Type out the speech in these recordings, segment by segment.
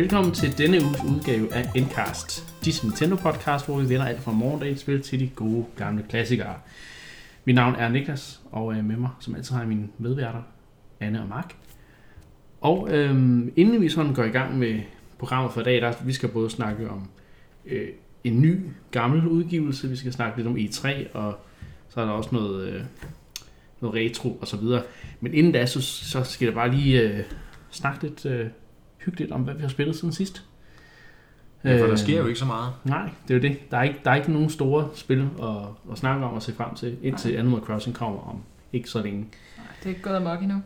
Velkommen til denne uges udgave af Endcast, dit Nintendo-podcast, hvor vi vender alt fra morgendagsspil til de gode gamle klassikere. Mit navn er Niklas, og med mig, som altid, har jeg mine medværter, Anne og Mark. Og inden vi sådan går i gang med programmet for i dag, vi skal både snakke om en ny, gammel udgivelse, vi skal snakke lidt om E3, og så er der også noget retro og så videre. Men inden da, så skal jeg bare lige snakke lidt hyggeligt om, hvad vi har spillet siden sidst. Ja, for der sker jo ikke så meget. Nej, det er jo det. Der er ikke nogen store spil at snakke om og se frem til, indtil Animal Crossing kommer om ikke så længe. Nej, det er ikke gået amok endnu.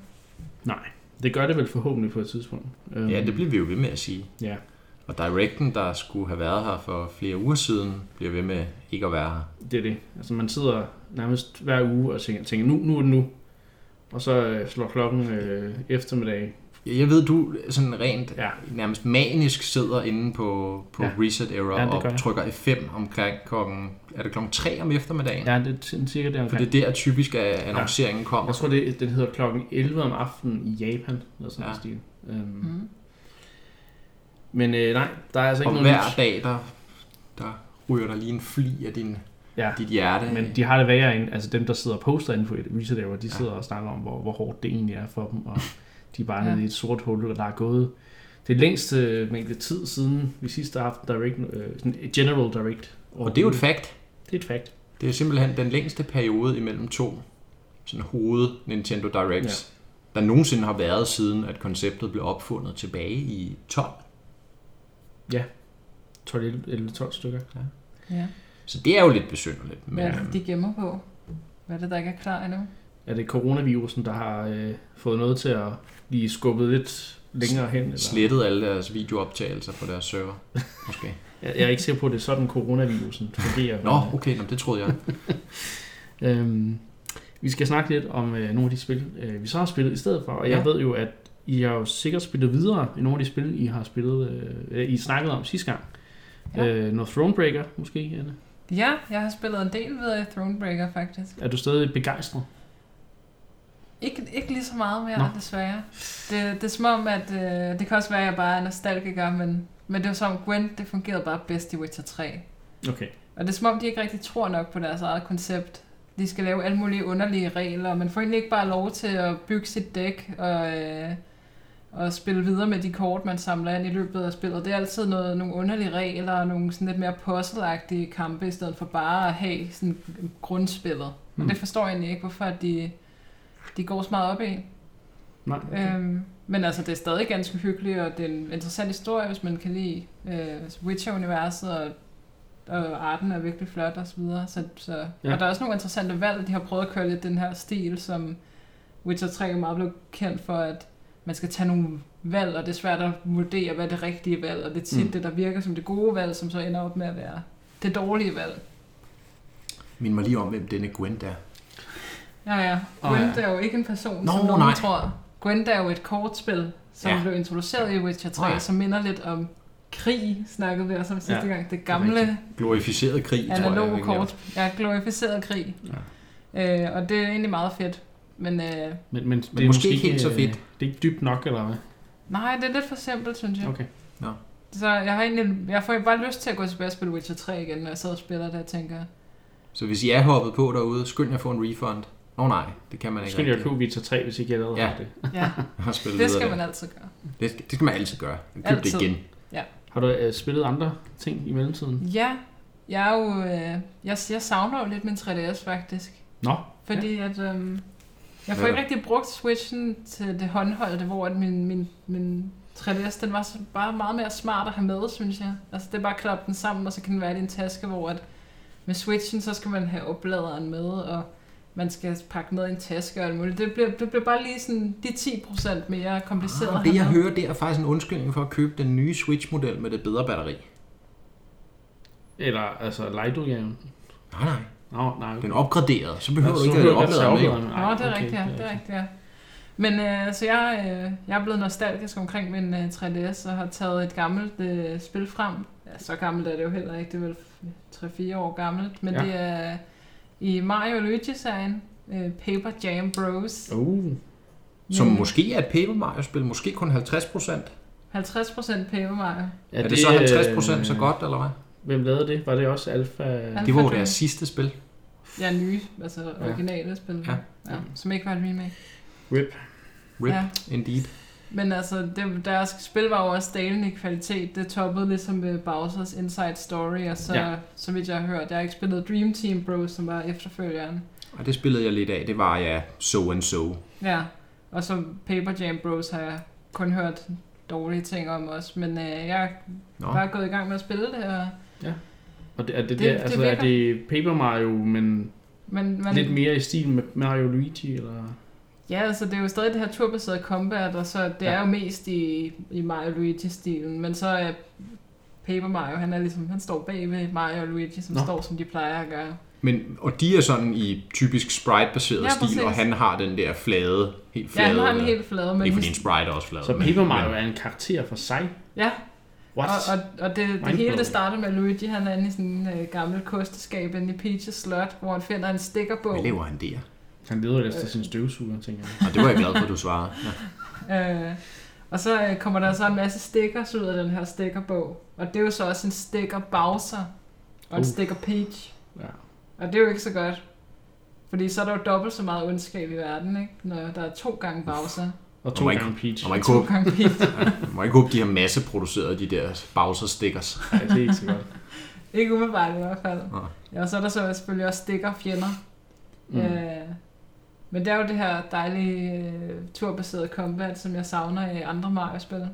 Nej, det gør det vel forhåbentlig på et tidspunkt. Ja, det bliver vi jo ved med at sige. Ja. Og Directen, der skulle have været her for flere uger siden, bliver ved med ikke at være her. Det er det. Altså man sidder nærmest hver uge og tænker nu er det nu. Og så slår klokken eftermiddag. Jeg ved, du sådan rent nærmest manisk sidder inde på Reset Error og trykker F5 omkring klokken... Er det klokken 3 om eftermiddagen? Ja, det er cirka der omkring. For det er der typisk, at annonceringen kommer. Jeg tror, det hedder klokken 11 om aftenen i Japan. Eller sådan en stil. Men nej, der er altså ikke noget nyt. Og hver dag, der ryger der lige en fli af dit hjerte. Men de har det værre end... Altså dem, der sidder og poster inden for Reset Error, de sidder og snakker om, hvor hårdt det egentlig er for dem. Og de er bare nede i et sort hul, og der er gået det længste mængde tid siden vi sidste har haft General Direct. Og det er jo et fact. Det er et fact. Det er simpelthen den længste periode imellem to sådan hoved Nintendo Directs, der nogensinde har været siden, at konceptet blev opfundet tilbage i 12. Ja, 12 stykker. Ja. Ja. Så det er jo lidt besynderligt. Men... Hvad de gemmer på? Hvad er det, der ikke er klar endnu? Er det coronavirusen, der har fået noget til at blive skubbet lidt længere hen? Eller? Slettet alle deres videooptagelser på deres server, måske. Jeg er ikke sikker på, at det er sådan, coronavirusen fungerer. Nå, okay, det troede jeg. Vi skal snakke lidt om nogle af de spil, vi så har spillet i stedet for. Og jeg ved jo, at I har jo sikkert spillet videre i nogle af de spil, I har spillet, I snakkede om sidste gang. Ja. Noget Thronebreaker, måske, Anne? Ja, jeg har spillet en del videre i Thronebreaker, faktisk. Er du stadig begejstret? Ikke lige så meget mere, desværre. Det er som om, at det kan også være, at jeg bare er nostalgiker, men det var som Gwent, det fungerede bare bedst i Witcher 3. Okay. Og det er som om, de ikke rigtig tror nok på deres eget koncept. De skal lave alle mulige underlige regler, og man får egentlig ikke bare lov til at bygge sit dæk og spille videre med de kort, man samler ind i løbet af spillet. Det er altid nogle underlige regler og nogle sådan lidt mere puzzle-agtige kampe, i stedet for bare at have sådan grundspillet. Og det forstår jeg egentlig ikke, hvorfor de går så meget op i. Nej, okay. Men altså, det er stadig ganske hyggeligt, og det er en interessant historie, hvis man kan lide Witcher-universet, og arten er virkelig flot og så videre. Og der er også nogle interessante valg, de har prøvet at køre lidt den her stil, som Witcher 3 er meget blevet kendt for, at man skal tage nogle valg, og det er svært at vurdere, hvad det rigtige valg, og det er tit det, der virker som det gode valg, som så ender op med at være det dårlige valg. Mind mig lige om, hvem denne Gwent er. Ja. Gwent er jo ikke en person, som nogen tror. Gwent er jo et kortspil, som blev introduceret i Witcher 3, som minder lidt om krig, snakkede vi også om sidste gang. Det gamle... Glorificerede krig, analoge kort. Ja, glorificeret krig. Ja. Og det er egentlig meget fedt. Men det er måske ikke helt så fedt. Det er ikke dybt nok, eller hvad? Nej, det er lidt for simpelt, synes jeg. Okay. Ja. Så jeg får bare lyst til at gå tilbage og spille Witcher 3 igen, når jeg sidder og spiller det, og tænker... Så hvis I er hoppet på derude, skynd jer at få en refund. Nej, det kan man ikke. Skynd jer at købe Witcher 3, hvis I ikke allerede har det. Ja, det skal man altid gøre. Det skal man altid gøre. Køb det igen. Ja. Har du spillet andre ting i mellemtiden? Ja, jeg savner jo lidt min 3DS faktisk. Nå. Fordi at jeg får ikke rigtig brugt Switchen til det håndholdte, hvor at min 3DS, den var så bare meget mere smart at have med, synes jeg. Altså det er bare at klappe den sammen, og så kan den være i en taske, hvor at med Switchen, så skal man have opladeren med, og man skal pakke med en taske og alt muligt. Det bliver bare lige sådan de 10% mere kompliceret. Det jeg hører, det er faktisk en undskyldning for at købe den nye Switch-model med det bedre batteri. Eller altså light-udgaven? Nej. Nej. Den er opgraderet, så behøver du ikke at oplade med. Nå, det er rigtigt, ja. Men så jeg er blevet nostalgisk omkring min 3DS og har taget et gammelt spil frem. Ja, så gammelt er det jo heller ikke, det er vel 3-4 år gammelt, men det er i Mario og Luigi-serien, Paper Jam Bros. Som måske er et Paper Mario-spil, måske kun 50%. 50% Paper Mario. Ja, er det så 50% så godt, eller hvad? Hvem lavede det? Var det også Alpha? Det var deres sidste spil. Ja, nye, altså originale spil. Ja. Som ikke var et remake. RIP, ja. Indeed. Men altså, deres spil var jo også dalende i kvalitet. Det toppede ligesom med Bowser's Inside Story, og så, som vidt jeg har hørt, jeg har ikke spillet Dream Team Bros, som var efterfølgeren. Og det spillede jeg lidt af. Det var so and so. Ja, og så Paper Jam Bros har jeg kun hørt dårlige ting om også, men jeg er bare gået i gang med at spille det her. Ja. Og det, er det Paper Mario, men lidt mere i stil med Mario Luigi, eller? Ja, altså det er jo stadig det her turbaserede combat, og så det er jo mest i Mario Luigi-stilen, men så er Paper Mario, han står bag ved Mario og Luigi, som står som de plejer at gøre. Men, og de er sådan i typisk sprite-baseret stil, og han har den der flade, helt flade. Ja, han har den helt flade. Men ikke fordi en sprite er også flade. Så Paper Mario er en karakter for sig? Ja. Og det hele det starter med Luigi, han er inde i sådan en gammel kosteskab inde i Peach's Slot, hvor han finder en stikkerbog. Hvad lever han der? Han leder efter sin støvsuger, tænker jeg. Og det var jeg glad for, at du svarede. Ja. Og så kommer der så en masse stickers ud af den her stikkerbog, og det er jo så også en sticker Bowser og en sticker Peach. Ja. Og det er jo ikke så godt, fordi så er der jo dobbelt så meget ondskab i verden, ikke? Når der er 2 gange Bowser. Og 2 gange Peach. Og 2 gange Peach. Man må ikke håbe, de har masseproduceret de der Bowser-stickers. Nej, det er ikke så godt. Ikke umiddelbart i hvert fald. Ja, og så er der så selvfølgelig også sticker-fjender. Mm. Men det er jo det her dejlige turbaserede combat, som jeg savner i andre Mario-spil.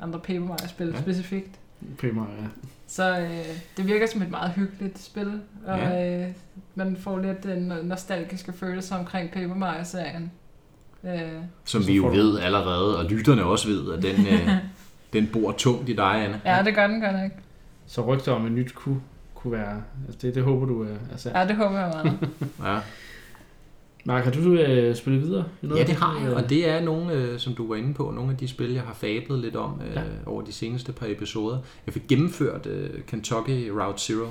Andre Paper Mario-spil specifikt. Paper Mario, Så det virker som et meget hyggeligt spil, og man får lidt den nostalgiske følelse omkring Paper Mario-serien. Som vi jo ved allerede, og lytterne også ved, at den, den bor tungt i dig, Anne. Ja, det gør den godt nok. Så rygter om et nyt kunne være, altså det håber du er sandt. Ja, det håber jeg meget. Ja. Mark, har du spillet videre? Ja, det har jeg, og det er nogle, som du var inde på, nogle af de spil, jeg har fablet lidt om over de seneste par episoder. Jeg fik gennemført Kentucky Route Zero,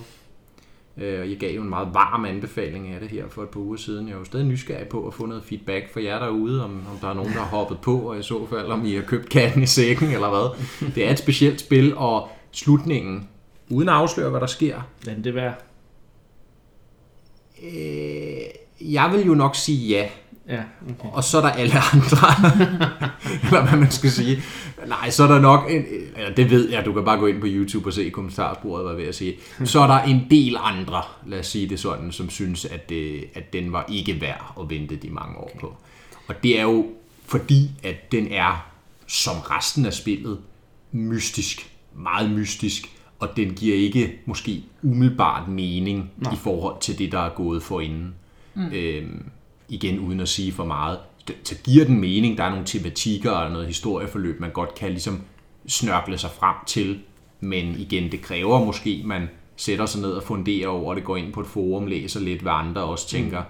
og jeg gav jo en meget varm anbefaling af det her for et par uger siden. Jeg er jo stadig nysgerrig på at få noget feedback fra jer derude, om der er nogen, der har hoppet på, og i så fald, om I har købt katten i sækken eller hvad. Det er et specielt spil, og slutningen, uden at afsløre, hvad der sker. Lad det være. Jeg vil jo nok sige ja. Ja, okay. Og så er der alle andre. Eller hvad man skal sige. Nej, så er der nok det ved jeg, du kan bare gå ind på YouTube og se kommentarsporet, hvad jeg vil sige. Så er der en del andre, lad os sige det sådan, som synes, at den var ikke værd at vente de mange år på. Og det er jo fordi, at den er, som resten af spillet, mystisk. Meget mystisk. Og den giver ikke, måske, umiddelbart mening i forhold til det, der er gået forinden. Igen uden at sige for meget, så giver den mening, der er nogle tematikker og noget historieforløb, man godt kan ligesom snørkle sig frem til, men igen, det kræver måske, man sætter sig ned og funderer over det, går ind på et forum, læser lidt, hvad andre også tænker,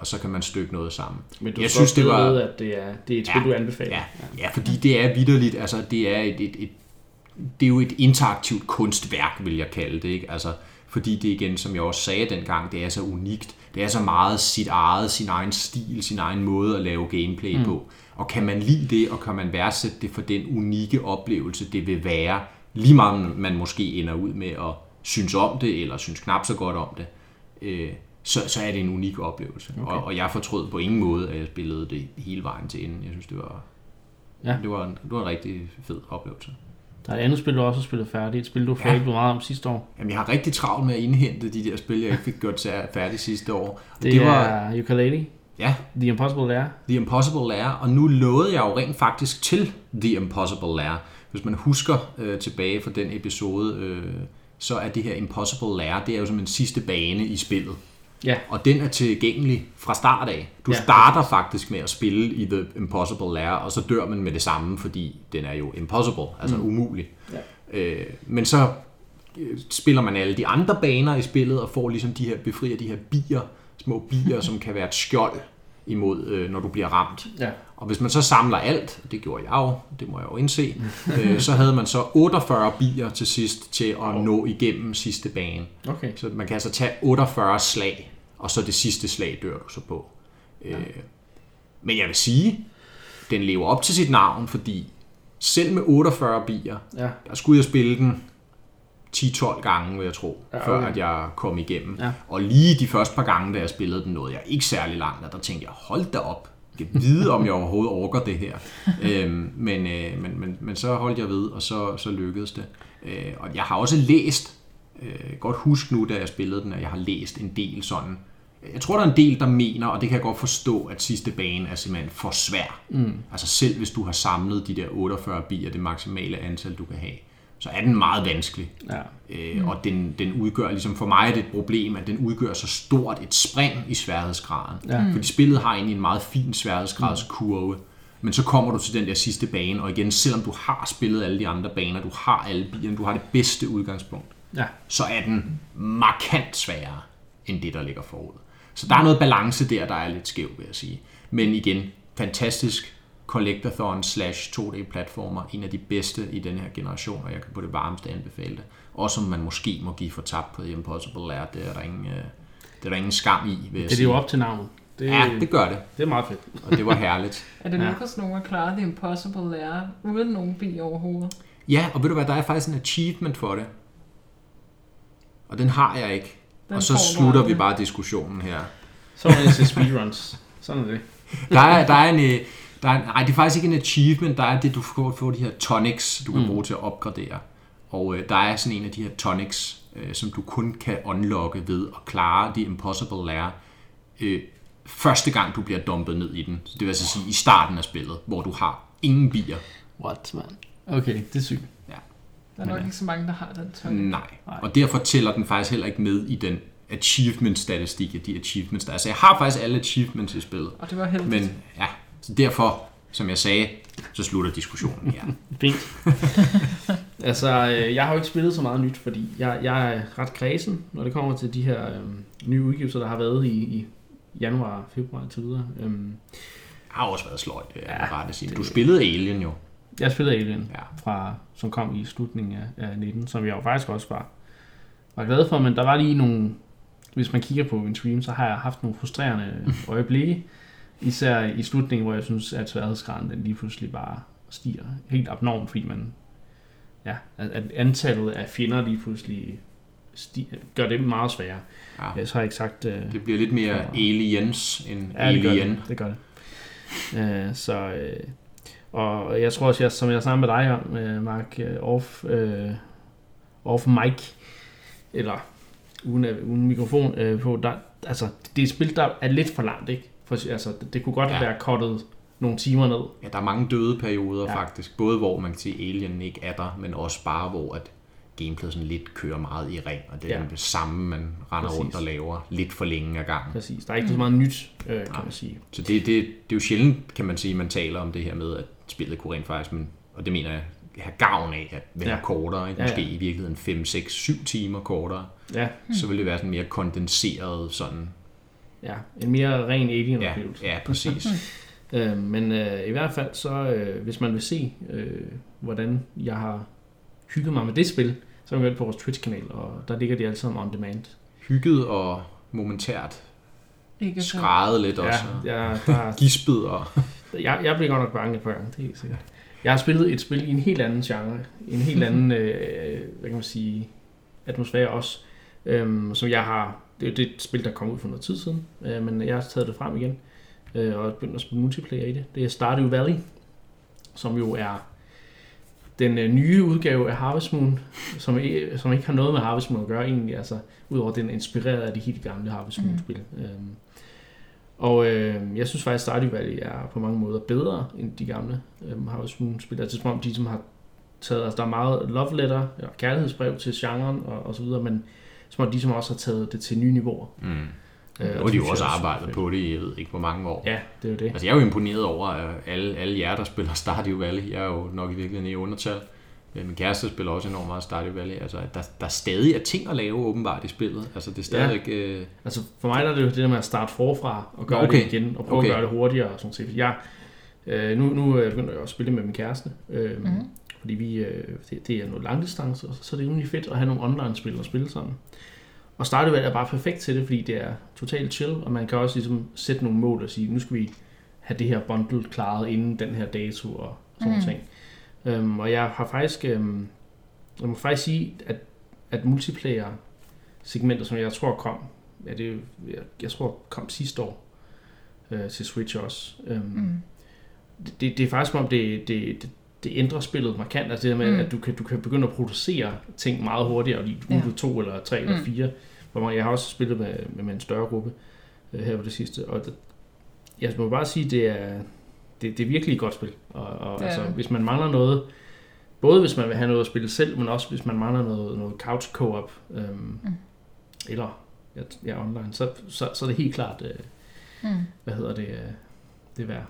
og så kan man stykke noget sammen. Men jeg synes, det var, at det er et spil, du anbefaler. Ja, fordi det er vitterligt, altså det er det er jo et interaktivt kunstværk, vil jeg kalde det, ikke? Altså, fordi det igen, som jeg også sagde dengang, det er så unikt. Det er så meget sit eget, sin egen stil, sin egen måde at lave gameplay på. Og kan man lide det, og kan man værdsætte det for den unikke oplevelse, det vil være, lige meget man måske ender ud med at synes om det, eller synes knap så godt om det, så er det en unik oplevelse. Okay. Og jeg fortrød på ingen måde, at jeg spillede det hele vejen til enden. Jeg synes, det var en rigtig fed oplevelse. Der er et andet spil, du også har spillet færdigt. Et spil, du har fablet meget om sidste år. Jamen, jeg har rigtig travlt med at indhente de der spil, jeg ikke fik gjort færdigt sidste år. Og det var Ukulele. Ja. The Impossible Lair. The Impossible Lair. Og nu lovede jeg jo rent faktisk til The Impossible Lair. Hvis man husker tilbage fra den episode, så er det her Impossible Lair, det er jo som en sidste bane i spillet. Ja. Og den er tilgængelig fra start af. Du starter faktisk med at spille i The Impossible Lair, og så dør man med det samme, fordi den er jo impossible, altså umulig. Ja. Men så spiller man alle de andre baner i spillet, og får ligesom befrier de her bier, små bier, som kan være et skjold imod, når du bliver ramt. Ja. Og hvis man så samler alt, det gjorde jeg jo, det må jeg jo indse, så havde man så 48 bier til sidst til at nå igennem sidste bane. Okay. Så man kan altså tage 48 slag, og så det sidste slag dør du så på. Ja. Men jeg vil sige, den lever op til sit navn, fordi selv med 48 bier, ja. Jeg skulle ud og spille den 10-12 gange, vil jeg tro, ja, okay. Før at jeg kom igennem. Ja. Og lige de første par gange, da jeg spillede den, nåede jeg ikke særlig langt, og der tænkte jeg, hold da op, jeg kan vide, om jeg overhovedet orker det her. Men så holdt jeg ved, og så lykkedes det. Og jeg har også læst, godt husk nu, da jeg spillede den, at jeg har læst en del sådan. Jeg tror, der er en del, der mener, og det kan jeg godt forstå, at sidste bane er simpelthen for svær. Mm. Altså selv hvis du har samlet de der 48 bier, det maksimale antal, du kan have, så er den meget vanskelig. Ja. Og den udgør, ligesom for mig er det et problem, at den udgør så stort et spring i sværhedsgraden. Ja. Fordi spillet har egentlig en meget fin sværhedsgradskurve, men så kommer du til den der sidste bane, og igen, selvom du har spillet alle de andre baner, du har alle bierne, du har det bedste udgangspunkt, ja. Så er den markant sværere end det, der ligger forud. Så der er noget balance der er lidt skæv, vil jeg sige. Men igen, fantastisk collectathon/2D-platformer. En af de bedste i den her generation, og jeg kan på det varmeste anbefale det. Også som man måske må give for tabt på The Impossible Lair. Det er der ingen skam i, vil jeg sige. Det er jo op til navnet. Ja, det gør det. Det er meget fedt. Og det var herligt. Er det Lukas nogen at klare The Impossible Lair uden nogen bil overhovedet? Ja, og ved du hvad, der er faktisk en achievement for det. Og den har jeg ikke. Og så slutter vi bare diskussionen her. Så er det til speedruns. Sådan er det. Nej, det er faktisk ikke en achievement. Der er det, du får de her tonics, du kan bruge til at opgradere. Og der er sådan en af de her tonics, som du kun kan unlocke ved at klare The Impossible Lair. Første gang, du bliver dumpet ned i den. Det vil altså sige i starten af spillet, hvor du har ingen bier. What, man? Okay, det er sygt. Der er nok ikke så mange, der har den tonic. Nej, og derfor tæller den faktisk heller ikke med i den achievement-statistik af de achievements, der er. Så jeg har faktisk alle achievements i spillet. Og det var heldigt. Men ja, så derfor, som jeg sagde, så slutter diskussionen her. Fint. Altså, jeg har jo ikke spillet så meget nyt, fordi jeg er ret kræsen, når det kommer til de her nye udgivelser, der har været i januar, februar til videre. Jeg har også været sløjt, ret at sige. Du spillede Alien jo. Jeg spillede Alien, som kom i slutningen af 19, som jeg jo faktisk også var glad for, men der var lige nogle, hvis man kigger på min stream, så har jeg haft nogle frustrerende øjeblikke, især i slutningen, hvor jeg synes, at sværhedsgraden den lige pludselig bare stiger helt abnormt, fordi man, at antallet af fjender lige pludselig gør det meget sværere. Ja. Så har jeg ikke sagt... det bliver lidt mere aliens end alien. Det gør det. Og jeg tror også, som jeg snakker med dig om, Mark, off mic, eller uden mikrofon på, der, altså det er et spil, der er lidt for langt, ikke? For, altså, det kunne godt være cuttet nogle timer ned. Ja, der er mange døde perioder faktisk, både hvor man kan sige, Alien ikke er der, men også bare hvor at gameplayet sådan lidt kører meget i ring, og det er det samme, man render rundt og laver lidt for længe ad gangen. Præcis, der er ikke så meget nyt, kan man sige. Så det er jo sjældent, kan man sige, man taler om det her med, at spillet kunne rent faktisk, men, og det mener jeg, have gavn af at være kortere, ikke? Måske i virkeligheden 5, 6, 7 timer kortere, så ville det være sådan mere kondenseret sådan. Ja, en mere ren alien-oplevelse. Ja, præcis. Men i hvert fald så, hvis man vil se, hvordan jeg har hygget mig med det spil, så kan man gå på vores Twitch-kanal, og der ligger de alle sammen on demand. Hygget og momentært skrædet lidt også. Ja, gispet og... Jeg bliver godt nok bange et par gange, det er helt sikkert. Jeg har spillet et spil i en helt anden genre, en helt anden, hvad kan man sige, atmosfære også, som jeg har, det er et spil, der kom ud for noget tid siden, men jeg har taget det frem igen, og begyndt at spille multiplayer i det. Det er Stardew Valley, som jo er den nye udgave af Harvest Moon, som ikke har noget med Harvest Moon at gøre egentlig, altså udover den er inspireret af de helt gamle Harvest Moon-spil. Og jeg synes faktisk, at Stardew Valley er på mange måder bedre end de gamle Harvest Moon-spil. Altså som om de som har taget, altså der er meget love letter, eller kærlighedsbrev til genren og så videre, men som om de som også har taget det til nye niveauer. Og de har jo også arbejdet på det, jeg ved ikke hvor mange år. Ja, det er jo det. Altså jeg er jo imponeret over alle jer, der spiller Stardew Valley. Jeg er jo nok i virkeligheden i undertal. Min kæreste spiller også enormt meget Stardew Valley. Altså, der stadig er ting at lave åbenbart i spillet. Altså, det er stadig altså, for mig er det jo det der med at starte forfra og gøre det igen, og prøve at gøre det hurtigere og sådan set. Jeg, nu begynder jeg at spille med min kæreste, fordi det er noget langdistance, så er det rimelig fedt at have nogle online-spil og spille sammen. Og Stardew Valley er bare perfekt til det, fordi det er totalt chill, og man kan også ligesom sætte nogle mål og sige, nu skal vi have det her bundle klaret inden den her dato og sådan noget ting. Og jeg har faktisk, jeg må faktisk sige, at multiplayer-segmenter, som jeg tror kom, ja, det, jeg tror kom sidste år til Switch også, det er faktisk som om det ændrer spillet markant, altså det der med, at du kan begynde at producere ting meget hurtigere, lige nu du 2 eller 3 eller 4, hvor jeg har også spillet med en større gruppe her på det sidste, og jeg må bare sige, det er virkelig et godt spil, og altså, hvis man mangler noget, både hvis man vil have noget at spille selv, men også hvis man mangler noget couch co-op, eller online, så er det helt klart, hvad hedder det, det er værd.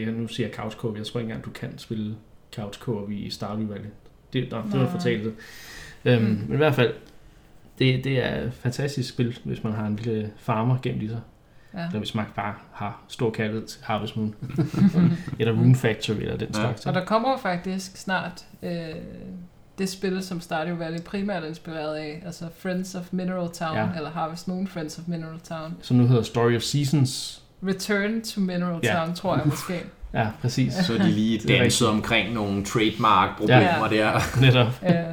Jeg nu siger couch co-op, jeg tror ikke engang, du kan spille couch co-op i Stardew Valley. Det var fortalt. Men i hvert fald, det er et fantastisk spil, hvis man har en lille farmer gennem i sig. Ja. Eller hvis man bare har stor kærlighed til Harvest Moon. Eller Rune Factory, eller den slags. Og der kommer faktisk snart det spil, som Stardew Valley primært er inspireret af, altså Friends of Mineral Town, eller Harvest Moon Friends of Mineral Town. Som nu hedder Story of Seasons. Return to Mineral Town, tror jeg måske. Ja, præcis. Så de lige danset omkring nogle trademark-problemer der. Netop.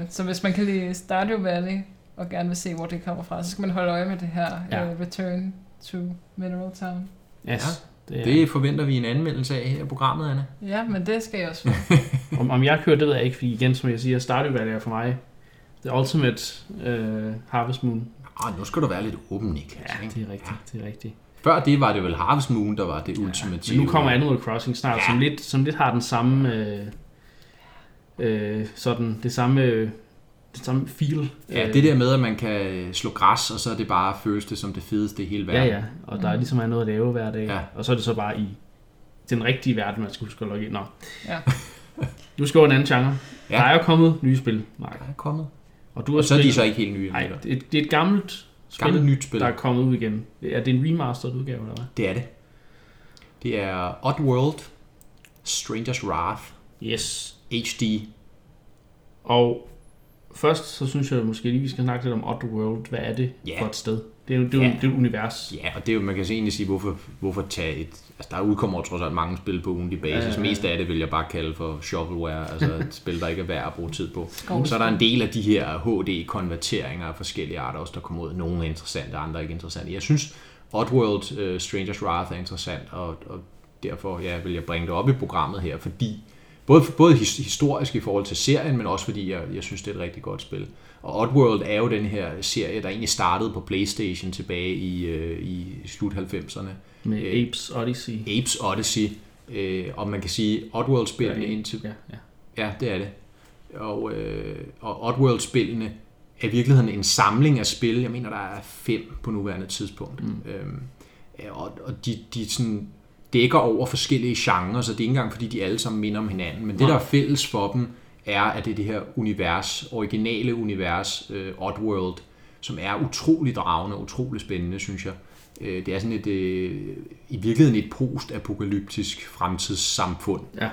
Så hvis man kan lide Stardew Valley, og gerne vil se, hvor det kommer fra, så skal man holde øje med det her Return to Mineral Town. Yes, ja, det forventer vi en anmeldelse af her i programmet, Anna. Ja, men det skal jeg også for. om jeg kører, det ved jeg ikke, fordi igen, som jeg siger, Stardew Valley er for mig the ultimate Harvest Moon. Nu skal du være lidt åben, Niklas. Ja, det er rigtigt, det er rigtigt. Før det var det vel Harvest Moon, der var det ultimative. Men nu kommer Animal Crossing snart, som lidt har den samme sådan det samme feel. Ja, det der med, at man kan slå græs, og så er det bare føles det som det fedeste i hele verden. Ja, og der er ligesom noget at lave hver dag. Ja. Og så er det så bare i den rigtige verden, man skal huske at logge ind. Nu skal over en anden genre. Ja. Der er jo kommet nye spil, Mark. Der er kommet. Og så er de så ikke helt nye. Nej, det er et gammelt nyt spil, der er kommet ud igen. Er det en remastered udgave, eller hvad? Det er det. Det er Oddworld, Stranger's Wrath, HD. Og først, så synes jeg måske lige, vi skal snakke lidt om Oddworld. Hvad er det for et sted? Det er jo et univers. Ja, og det er jo, man kan egentlig sige, hvorfor tage et... Altså, der udkommer trods alt mange spil på ugentlig basis. Mest af det vil jeg bare kalde for shovelware, altså et spil, der ikke er værd at bruge tid på. Så er der en del af de her HD-konverteringer af forskellige arter også, der kommer ud. Nogle er interessante, andre ikke interessante. Jeg synes, Oddworld Stranger's Wrath er interessant, og derfor vil jeg bringe det op i programmet her, fordi... Både historisk i forhold til serien, men også fordi jeg synes, det er et rigtig godt spil. Og Oddworld er jo den her serie, der egentlig startede på PlayStation tilbage i slut 90'erne. Med Abe's Oddysee. Og man kan sige, Oddworld-spillene indtil... Ja, det er det. Og Oddworld-spillene er i virkeligheden en samling af spil. Jeg mener, der er 5 på nuværende tidspunkt. Og de sådan... dækker over forskellige genrer, så det er ikke engang, fordi de alle sammen minder om hinanden. Men det, der er fælles for dem, er, at det er det her univers, originale univers, Oddworld, som er utrolig dragende, utrolig spændende, synes jeg. Det er sådan et, i virkeligheden et post-apokalyptisk fremtidssamfund. Ja.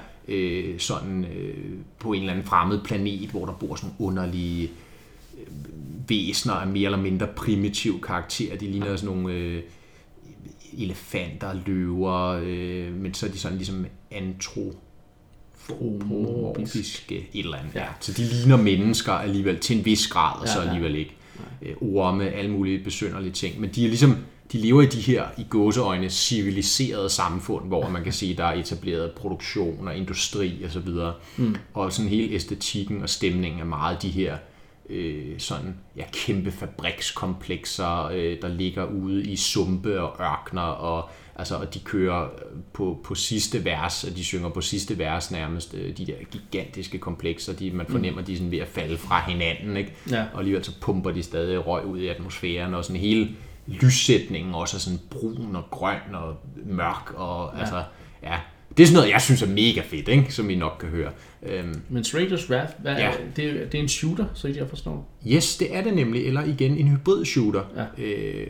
På en eller anden fremmed planet, hvor der bor sådan underlige væsener af mere eller mindre primitiv karakter. De ligner sådan nogle... elefanter, løver, men så er de sådan ligesom antropomorfiske et eller andet. Ja. Så de ligner mennesker alligevel, til en vis grad, og så alligevel ikke. Orme, alle mulige besynderlige ting. Men de er ligesom, de lever i de her, i gåseøjne, civiliserede samfund, hvor man kan sige, der er etableret produktion og industri og så videre. Og sådan hele æstetikken og stemningen er meget de her kæmpe fabrikskomplekser, der ligger ude i sumpe og ørkner, og de kører på sidste vers, og de synger på sidste vers nærmest, de der gigantiske komplekser, man fornemmer, de er sådan ved at falde fra hinanden, ikke? Ja. Og alligevel så pumper de stadig røg ud i atmosfæren, og sådan hele lyssætningen også er sådan brun og grøn og mørk, og det er sådan noget, jeg synes er mega fedt, ikke? Som I nok kan høre. Men Stranger's Wrath, det er en shooter, så jeg forstår. Yes, det er det nemlig, eller igen en hybrid shooter. Ja.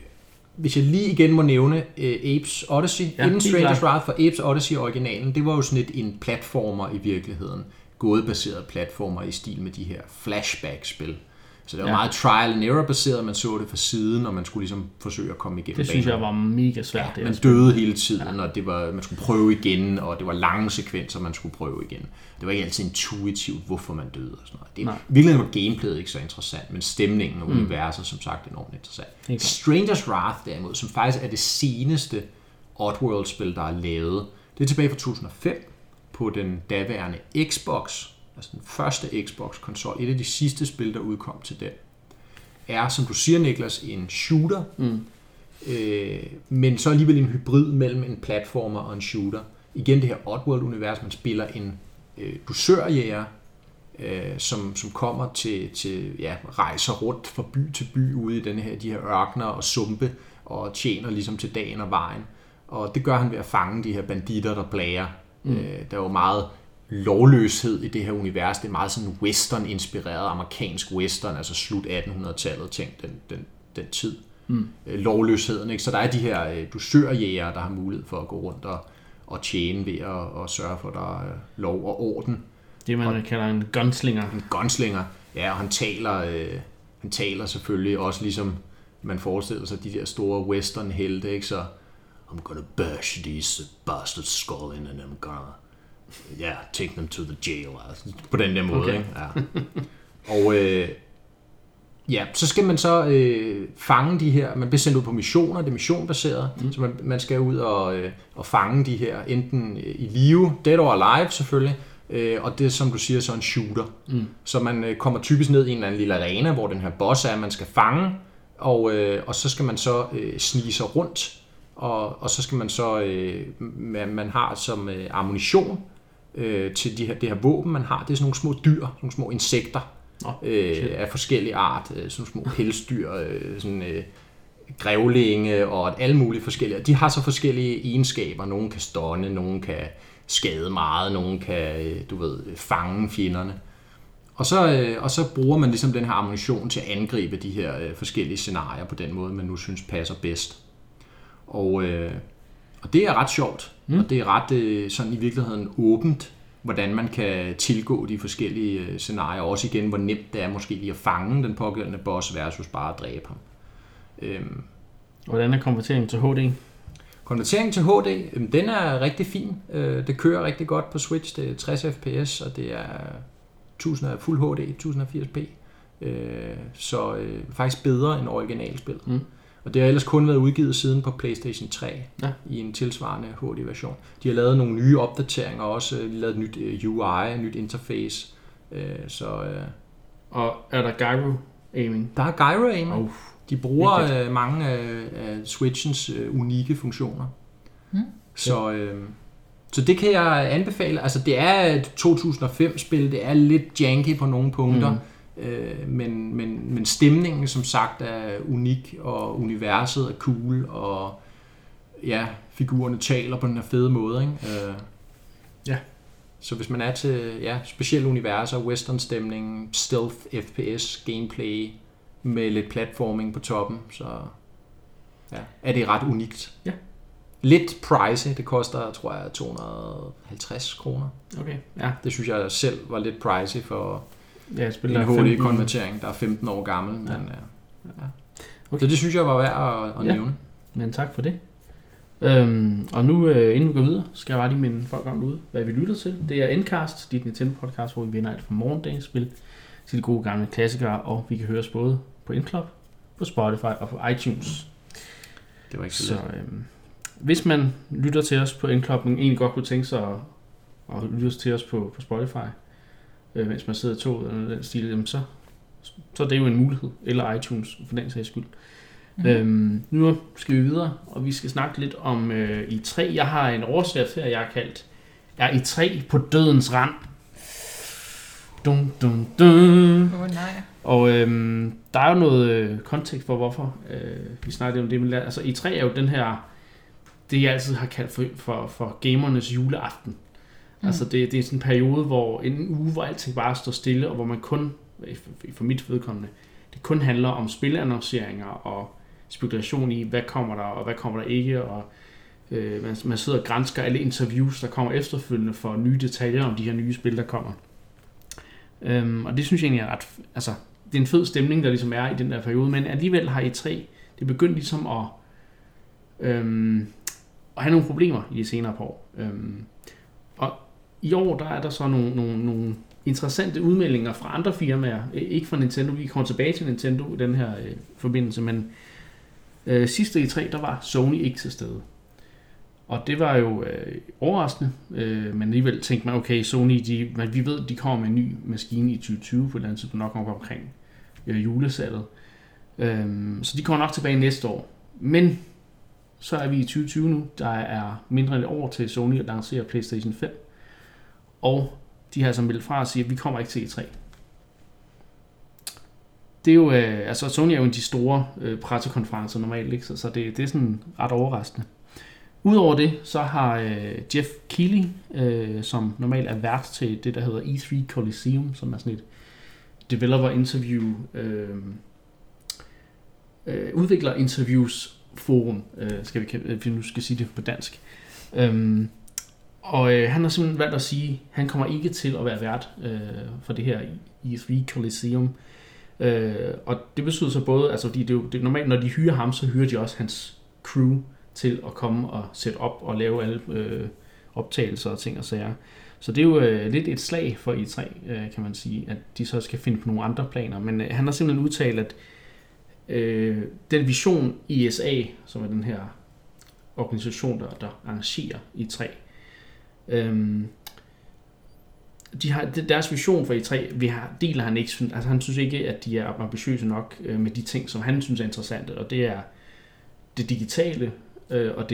Hvis jeg lige igen må nævne Abe's Oddysee, inden Stranger's Wrath for Abe's Oddysee originalen, det var jo sådan en platformer i virkeligheden, gådebaseret platformer i stil med de her flashback-spil. Så det var meget trial and error baseret, man så det fra siden, og man skulle ligesom forsøge at komme igennem banen. Det synes jeg var mega svært. Ja, man døde hele tiden, og det var, man skulle prøve igen, og det var lange sekvenser, man skulle prøve igen. Det var ikke altid intuitivt, hvorfor man døde og sådan noget. Det virkelig var gameplayet ikke så interessant, men stemningen og universet som sagt enormt interessant. Okay. Stranger's Wrath derimod, som faktisk er det seneste Oddworld-spil, der er lavet, det er tilbage fra 2005 på den daværende Xbox, altså den første Xbox-konsol, et af de sidste spil, der udkom til den, er, som du siger, Niklas, en shooter, men så alligevel en hybrid mellem en platformer og en shooter. Igen det her Oddworld-univers, man spiller en dusørjæger, som kommer til rejser rundt fra by til by ude i de her ørkener og sumpe, og tjener ligesom til dagen og vejen. Og det gør han ved at fange de her banditter, der plager. Der er jo meget lovløshed i det her univers. Det er meget sådan western-inspireret, amerikansk western, altså slut 1800-tallet, tænk den tid. Lovløsheden, ikke? Så der er de her dusørjæger, der har mulighed for at gå rundt og tjene ved at sørge for, at der er lov og orden. Det, man kalder en gunslinger. En gunslinger, ja, og han taler selvfølgelig også ligesom man forestiller sig de der store western-helte, ikke? Så I'm gonna bash these bastards' skull in, and I'm gonna take them to the jail. Altså, på den der måde, okay. Ikke? Ja. Og så skal man så fange de her, man bliver sendt ud på missioner, det er missionbaseret, så man skal ud og fange de her, enten i live, dead or alive selvfølgelig, og det som du siger, så en shooter. Så man kommer typisk ned i en eller anden lille arena, hvor den her boss er, man skal fange, og så skal man så snige sig rundt. Og så skal man så, man har som ammunition til det her våben, man har, det er sådan nogle små dyr, nogle små insekter af forskellige art, sådan små pelsdyr, grævlinge og alle mulige forskellige. De har så forskellige egenskaber, nogen kan stunne, nogen kan skade meget, nogen kan, fange fjenderne. Og så bruger man ligesom den her ammunition til at angribe de her forskellige scenarier på den måde, man nu synes passer bedst. Og det er ret sjovt, og det er ret sådan i virkeligheden åbent, hvordan man kan tilgå de forskellige scenarier, også igen, hvor nemt det er måske lige at fange den pågældende boss versus bare at dræbe ham. Hvordan er konverteringen til HD? Konverteringen til HD, den er rigtig fin. Det kører rigtig godt på Switch, det er 60 fps, og det er 1000, fuld HD, 1080p, så faktisk bedre end originalspillet. Og det har ellers kun været udgivet siden på PlayStation 3 i en tilsvarende HD-version. De har lavet nogle nye opdateringer også. De har lavet et nyt UI, et nyt interface. Og er der gyro-aiming? Der er gyro-aiming. De bruger mange af Switchens unikke funktioner. Så det kan jeg anbefale. Altså, det er et 2005-spil. Det er lidt janky på nogle punkter. Men stemningen som sagt er unik, og universet er cool, og figurerne taler på den her fede måde, ikke? Så hvis man er til specielle universer, western stemning, stealth, FPS, gameplay med lidt platforming på toppen, så er det ret unikt. Lidt pricey, det koster, tror jeg, 250 kroner. Okay. Ja. Det synes jeg selv var lidt pricey for en HD-konvertering, der er 15 år gammel. Okay. Så det synes jeg var værd at nævne. Men tak for det. Og nu, inden vi går videre, skal jeg bare lige minde folk om derude, hvad vi lytter til. Det er Endcast, dit Nintendo-podcast, hvor vi vender alt fra morgendagens spil til de gode gamle klassikere, og vi kan høres både på Endclub, på Spotify og på iTunes. Det var ikke så let. Hvis man lytter til os på Endclub, men egentlig godt kunne tænke sig at lytte til os på Spotify, mens man sidder i toget eller den stil, så er det jo en mulighed, eller iTunes for den sags skyld. Nu skal vi videre, og vi skal snakke lidt om E3. Jeg har en overskrift her, jeg har kaldt er E3 på dødens rand. Dum, dum, dum. Og der er jo noget kontekst for, hvorfor vi snakker om det. Men altså E3 er jo den her, det jeg altid har kaldt for gamernes juleaften. Altså det er sådan en periode, hvor en uge, hvor alting bare står stille, og hvor man kun, for mit vedkommende, det kun handler om spilannonceringer og spekulation i, hvad kommer der, og hvad kommer der ikke, og man sidder og gransker alle interviews, der kommer efterfølgende for nye detaljer om de her nye spil, der kommer. Og det synes jeg egentlig er ret, altså det er en fed stemning, der ligesom er i den der periode, men alligevel har E3, det begyndt ligesom at have nogle problemer i de senere par år. Og i år, der er der så nogle interessante udmeldinger fra andre firmaer, ikke fra Nintendo, vi kommer tilbage til Nintendo i den her forbindelse, men sidste E3, der var Sony ikke til stede. Og det var jo overraskende, men alligevel tænkte man, okay, Sony, vi ved, de kommer med en ny maskine i 2020, på et eller andet tidspunkt nok omkring julesalget. Så de kommer nok tilbage næste år. Men så er vi i 2020 nu, der er mindre end et år til Sony at lancere PlayStation 5. Og de har så meldt fra og siger, at vi kommer ikke til E3. Det er jo, altså Sony er jo en af de store pressekonferencer normalt, ikke? Så det er sådan ret overraskende. Udover det, så har Jeff Keighley, som normalt er vært til det, der hedder E3 Coliseum, som er sådan et developer-interview, udvikler-interviews-forum, nu skal jeg sige det på dansk. Han har simpelthen valgt at sige, at han kommer ikke til at være vært for det her E3 Coliseum. Og det betyder så både, altså det er normalt, når de hyrer ham, så hyrer de også hans crew til at komme og sætte op og lave alle optagelser og ting og sager. Så det er jo lidt et slag for E3, kan man sige, at de så skal finde på nogle andre planer. Men han har simpelthen udtalt, at den vision ESA, som er den her organisation, der arrangerer E3, deres vision for E3 deler han ikke. Altså han synes ikke, at de er ambitiøse nok med de ting, som han synes er interessante, og det er det digitale og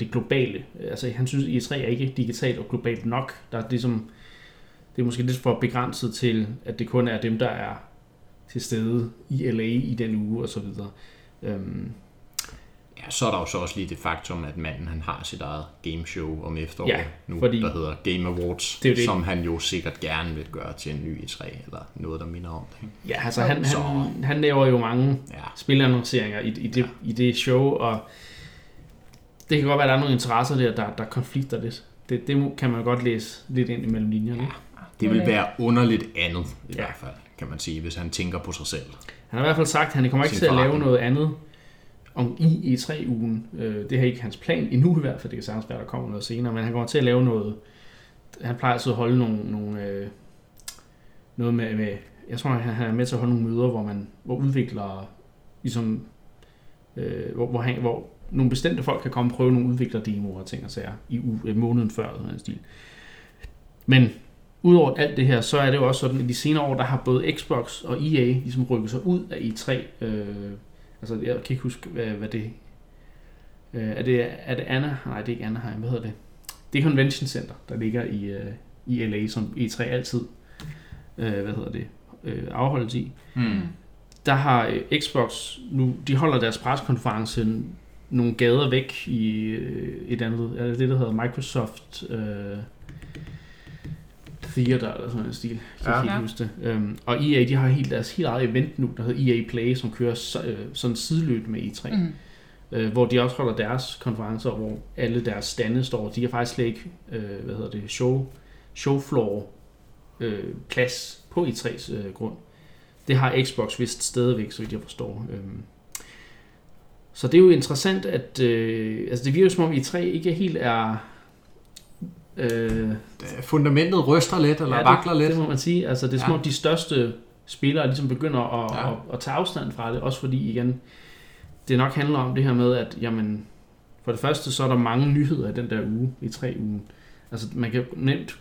det globale. Altså han synes, at E3 er ikke digitalt og globalt nok. Det er måske lidt for begrænset til, at det kun er dem, der er til stede i LA i den uge og så videre. Ja, så er der jo så også lige det faktum, at manden han har sit eget gameshow om efteråret der hedder Game Awards, det. Som han jo sikkert gerne vil gøre til en ny E3 eller noget, der minder om det. Ja, altså han laver jo mange spilannonceringer i det show, og det kan godt være, at der er nogle interesser der konflikter lidt. Det kan man godt læse lidt ind imellem linjerne. Ja, det vil være underligt andet i hvert fald, kan man sige, hvis han tænker på sig selv. Han har i hvert fald sagt, at han kommer ikke til at lave noget andet om i E3-ugen. Det har ikke hans plan endnu i hvert fald, det kan sagtens være, der kommer noget senere, men han kommer til at lave noget. Han plejer altid at holde noget med jeg tror, han er med til at holde nogle møder, hvor udviklere ligesom, hvor nogle bestemte folk kan komme og prøve nogle udviklerdemoer og ting og sager i måneden før eller sådan en stil. Men udover alt det her, så er det jo også sådan, at de senere år, der har både Xbox og EA ligesom rykket sig ud af E3. Altså, jeg kan ikke huske, hvad det er. Er det Anne? Nej, det er ikke Anaheim. Hvad hedder det? Det er Convention Center, der ligger i LA, som E3 altid afholdes i. Mm. Der har Xbox nu, de holder deres pressekonference nogle gader væk i et andet, altså det der hedder Microsoft Theater eller sådan en stil. Jeg kan ikke huske det. Og EA, de har deres helt eget event nu, der hedder EA Play, som kører sådan sideløbende med E3. Mm. Hvor de også holder deres konferencer, hvor alle deres stande står. De har faktisk slet ikke showfloor plads på E3's grund. Det har Xbox vist stadigvæk, så vidt jeg forstår. Så det er jo interessant, at det virker som om E3 ikke helt er fundamentet ryster lidt eller vakler lidt. Det må man sige. Altså det er som om de største spillere ligesom begynder at tage afstand fra det, også fordi igen det nok handler om det her med, at jamen for det første så er der mange nyheder i den der uge i 3 ugen. Altså man kan nemt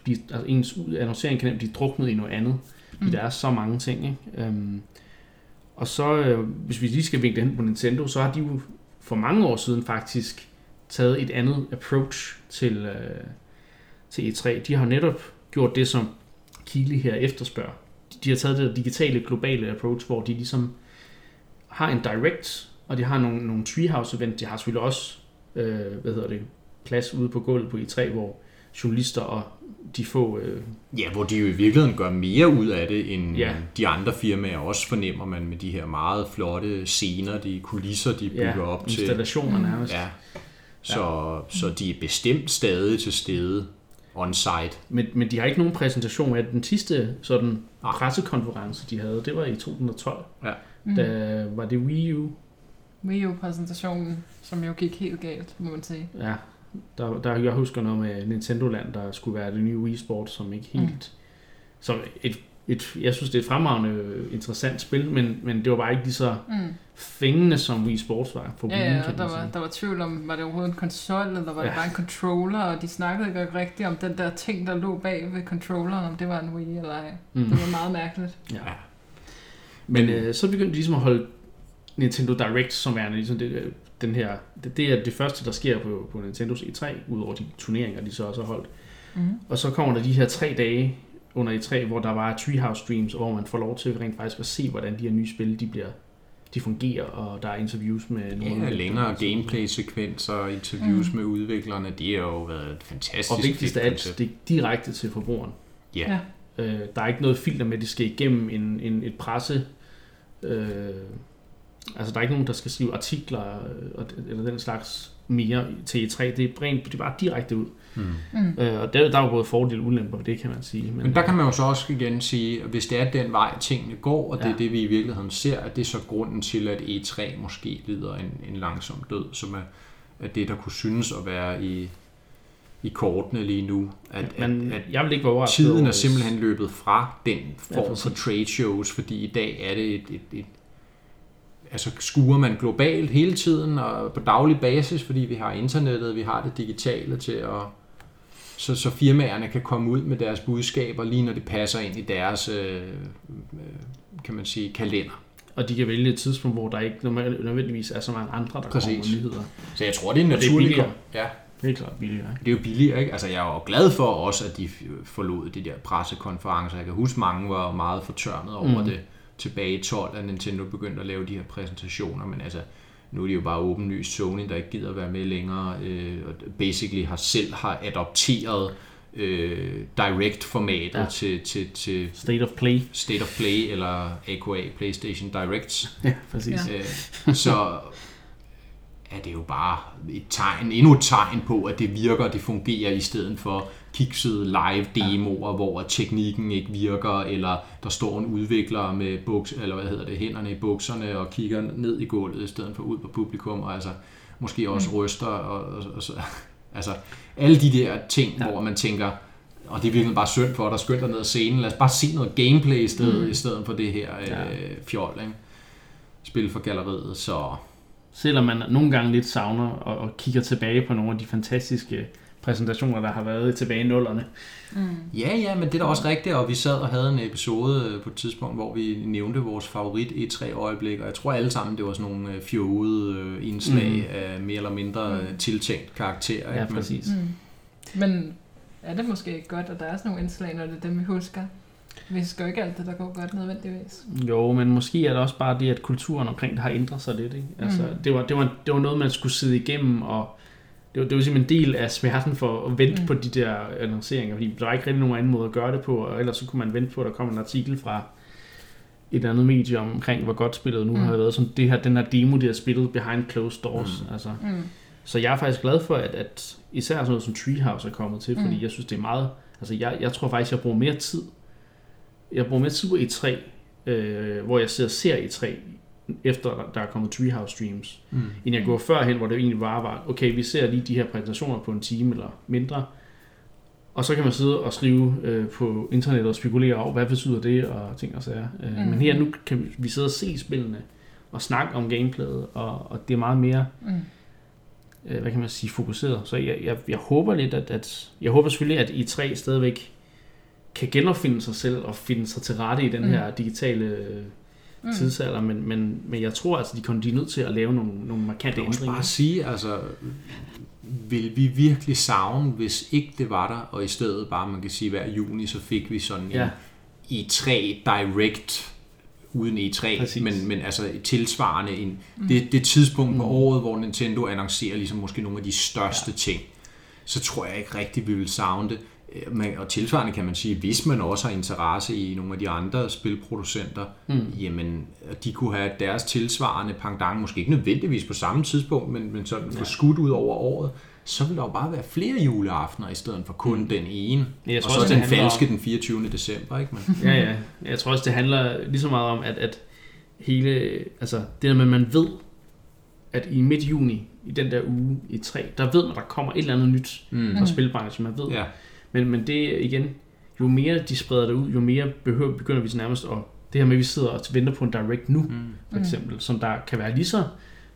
ens annoncering kan nemt blive druknet i noget andet, fordi der er så mange ting. Ikke? Og så hvis vi lige skal vinkle hen på Nintendo, så har de jo for mange år siden faktisk taget et andet approach til E3. De har netop gjort det, som Keighley her efterspørger. De har taget det digitale, globale approach, hvor de ligesom har en direct, og de har nogle treehouse-event. De har selvfølgelig også plads ude på gulvet på E3, hvor journalister og de få... hvor de jo i virkeligheden gør mere ud af det, end de andre firmaer også, fornemmer man med de her meget flotte scener, de kulisser, de bygger op til. Installationer nærmest. Så de er bestemt stadig til stede on-site. Men de har ikke nogen præsentation af den sidste sådan pressekonference, de havde. Det var i 2012. Ja. Da var det Wii U. Wii U-præsentationen, som jo gik helt galt, må man sige. Ja, der jeg husker noget med Nintendo-land, der skulle være det nye Wii Sport, som ikke helt... Som jeg synes, det er et fremragende interessant spil, men det var bare ikke lige så fængende, som Wii Sports var. For ja, og der var tvivl om, var det overhovedet en konsol, eller var det bare en controller, og de snakkede ikke rigtigt om den der ting, der lå bag ved controlleren, om det var en Wii eller ej. Det var meget mærkeligt. Ja. Men så begyndte de ligesom at holde Nintendo Direct, som er ligesom det er det første, der sker på Nintendos E3, udover de turneringer, de så også har holdt. Og så kommer der de her 3 dage under E3, hvor der var Treehouse Streams, hvor man får lov til rent faktisk at se, hvordan de her nye spil, de fungerer, og der er interviews med nogle... Ja, længere gameplay-sekvenser, interviews med udviklerne, det har jo været et fantastisk... Og vigtigst af alt, det er direkte til forbrugeren. Ja. Der er ikke noget filter med, det skal igennem et presse... altså, der er ikke nogen, der skal skrive artikler eller den slags mere til E3. Det er bare direkte ud. Og der er jo både fordele og ulemper, det kan man sige. Men der kan man jo så også igen sige, at hvis det er den vej, tingene går, og det er det, vi i virkeligheden ser, at det er så grunden til, at E3 måske lider en langsom død, som er det, der kunne synes at være i kortene lige nu. Jeg vil ikke være overrasket over, tiden er simpelthen løbet fra den form for trade shows, fordi i dag er det et altså skuer man globalt hele tiden og på daglig basis, fordi vi har internettet, vi har det digitale til at... Så firmaerne kan komme ud med deres budskaber, lige når det passer ind i deres, kan man sige, kalender. Og de kan vælge et tidspunkt, hvor der ikke nødvendigvis er så mange andre, der kommer med nyheder. Så jeg tror, det er naturligt. Ja. Helt klart billigere. Ikke? Det er jo billigere, ikke? Altså, jeg er jo glad for også, at de forlod de der pressekonferencer. Jeg kan huske, mange var meget fortørnet over det. Tilbage i 12, at Nintendo begyndte at lave de her præsentationer, men altså, nu er det jo bare åbenlyst Sony, der ikke gider at være med længere, og basically har adopteret Direct-formatet til State of Play, eller aka PlayStation Directs. Ja, præcis. Så er det jo bare endnu et tegn på, at det virker, og det fungerer, i stedet for kiksede live-demoer, hvor teknikken ikke virker, eller der står en udvikler med hænderne i bukserne og kigger ned i gulvet, i stedet for ud på publikum, og altså måske også ryster, og så, altså alle de der ting, hvor man tænker, og det er virkelig bare synd for dig, skynd dig ned ad scenen, lad os bare se noget gameplay i stedet for det her fjol, ikke? Spil for galleriet, så... Selvom man nogle gange lidt savner og kigger tilbage på nogle af de fantastiske præsentationer, der har været tilbage i 0'erne. Ja, men det er da også rigtigt, og vi sad og havde en episode på et tidspunkt, hvor vi nævnte vores favorit E3-øjeblik, og jeg tror alle sammen, det var sådan nogle fjolede indslag af mere eller mindre tiltænkt karakter. Ja, præcis. Men er det måske ikke godt, at der er sådan nogle indslag, når det er dem, vi husker? Vi skal jo ikke alt det, der går godt nødvendigvis. Jo, men måske er det også bare det, at kulturen omkring det har ændret sig lidt. Ikke? Altså, det var noget, man skulle sidde igennem, og det var simpelthen en del af smerten for at vente på de der annonceringer, fordi der var ikke rigtig nogen anden måde at gøre det på, og ellers så kunne man vente på, at der kom en artikel fra et andet medie omkring, hvor godt spillet nu har været, som den her demo, de har spillet behind closed doors. Altså. Så jeg er faktisk glad for, at især sådan noget som Treehouse er kommet til, fordi jeg synes, det er meget... Altså, jeg tror faktisk, jeg bruger mere tid på E3, hvor jeg sidder og ser E3, efter der er kommet Treehouse Streams, inden jeg går førhen, hvor det egentlig bare var, okay, vi ser lige de her præsentationer på en time eller mindre, og så kan man sidde og skrive på internettet og spekulere over, hvad betyder det, og ting og sager. Men her nu kan vi sidde og se spillene, og snakke om gameplayet, og det er meget mere, hvad kan man sige, fokuseret. Så jeg håber lidt, at jeg håber selvfølgelig, at E3 stadigvæk kan genopfinde sig selv og finde sig til rette i den her digitale tidsalder, men jeg tror altså, de er nødt til at lave nogle markante ændringer. Jeg vil bare sige, altså, vil vi virkelig savne, hvis ikke det var der, og i stedet bare, man kan sige, hver juni, så fik vi sådan en E3 Direct, uden E3, men altså tilsvarende det tidspunkt på året, hvor Nintendo annoncerer ligesom måske nogle af de største ting, så tror jeg ikke rigtig, vi vil savne det. Og tilsvarende kan man sige, hvis man også har interesse i nogle af de andre spilproducenter, jamen de kunne have deres tilsvarende pendant, måske ikke nødvendigvis på samme tidspunkt, men sådan forskudt ud over året, så vil der jo bare være flere juleaftener i stedet for kun den ene. Jeg tror og så også, den falske den 24. december, ikke? Men... Ja. Jeg tror også, det handler lige så meget om, at hele, altså det der med, man ved, at i midt juni, i den der uge i 3, der ved man, der kommer et eller andet nyt fra spilbranchen, man ved. Ja. Men det igen, jo mere de spreder det ud, jo mere begynder vi til nærmest at... Det her med, at vi sidder og venter på en Direct nu, for eksempel, som der kan være lige så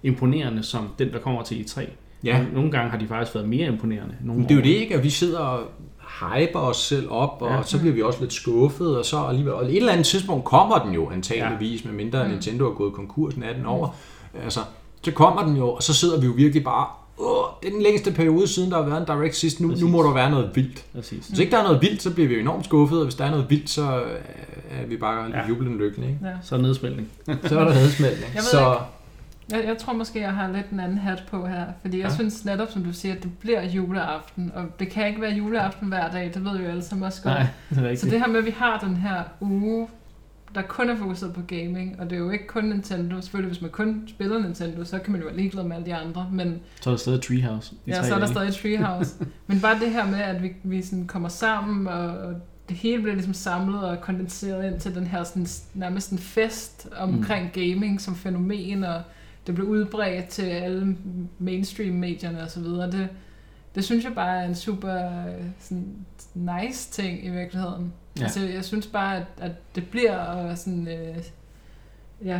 imponerende som den, der kommer til E3. Ja. Nogle gange har de faktisk været mere imponerende. Men det er jo det ikke, at vi sidder og hyper os selv op, og så bliver vi også lidt skuffet, og så alligevel... Og et eller andet tidspunkt kommer den jo antageligvis, medmindre Nintendo har gået konkursen 18 år. Altså, så kommer den jo, og så sidder vi jo virkelig bare... det er den længste periode siden, der har været en Direct sidst. Nu må der være noget vildt. Præcis. Hvis ikke der er noget vildt, så bliver vi enormt skuffet, og hvis der er noget vildt, så er vi bare jublende lykkelige. Ikke? Ja. Så er der nedsmeltning. Jeg tror måske, jeg har lidt en anden hat på her, fordi jeg synes netop, som du siger, at det bliver juleaften, og det kan ikke være juleaften hver dag, det ved vi jo alle sammen også godt. Så det her med, at vi har den her uge, der kun er fokuseret på gaming, og det er jo ikke kun Nintendo. Selvfølgelig, hvis man kun spiller Nintendo, så kan man jo være ligeglad med alle de andre. Men så er der stadig Treehouse. Ja, så er der stadig Treehouse. Men bare det her med, at vi sådan kommer sammen, og det hele bliver ligesom samlet og kondenseret ind til den her sådan, nærmest en fest omkring gaming som fænomen, og det bliver udbredt til alle mainstream-medierne og så videre. Det synes jeg bare er en super sådan, nice ting i virkeligheden. Ja. Altså, jeg synes bare, at det bliver at sådan,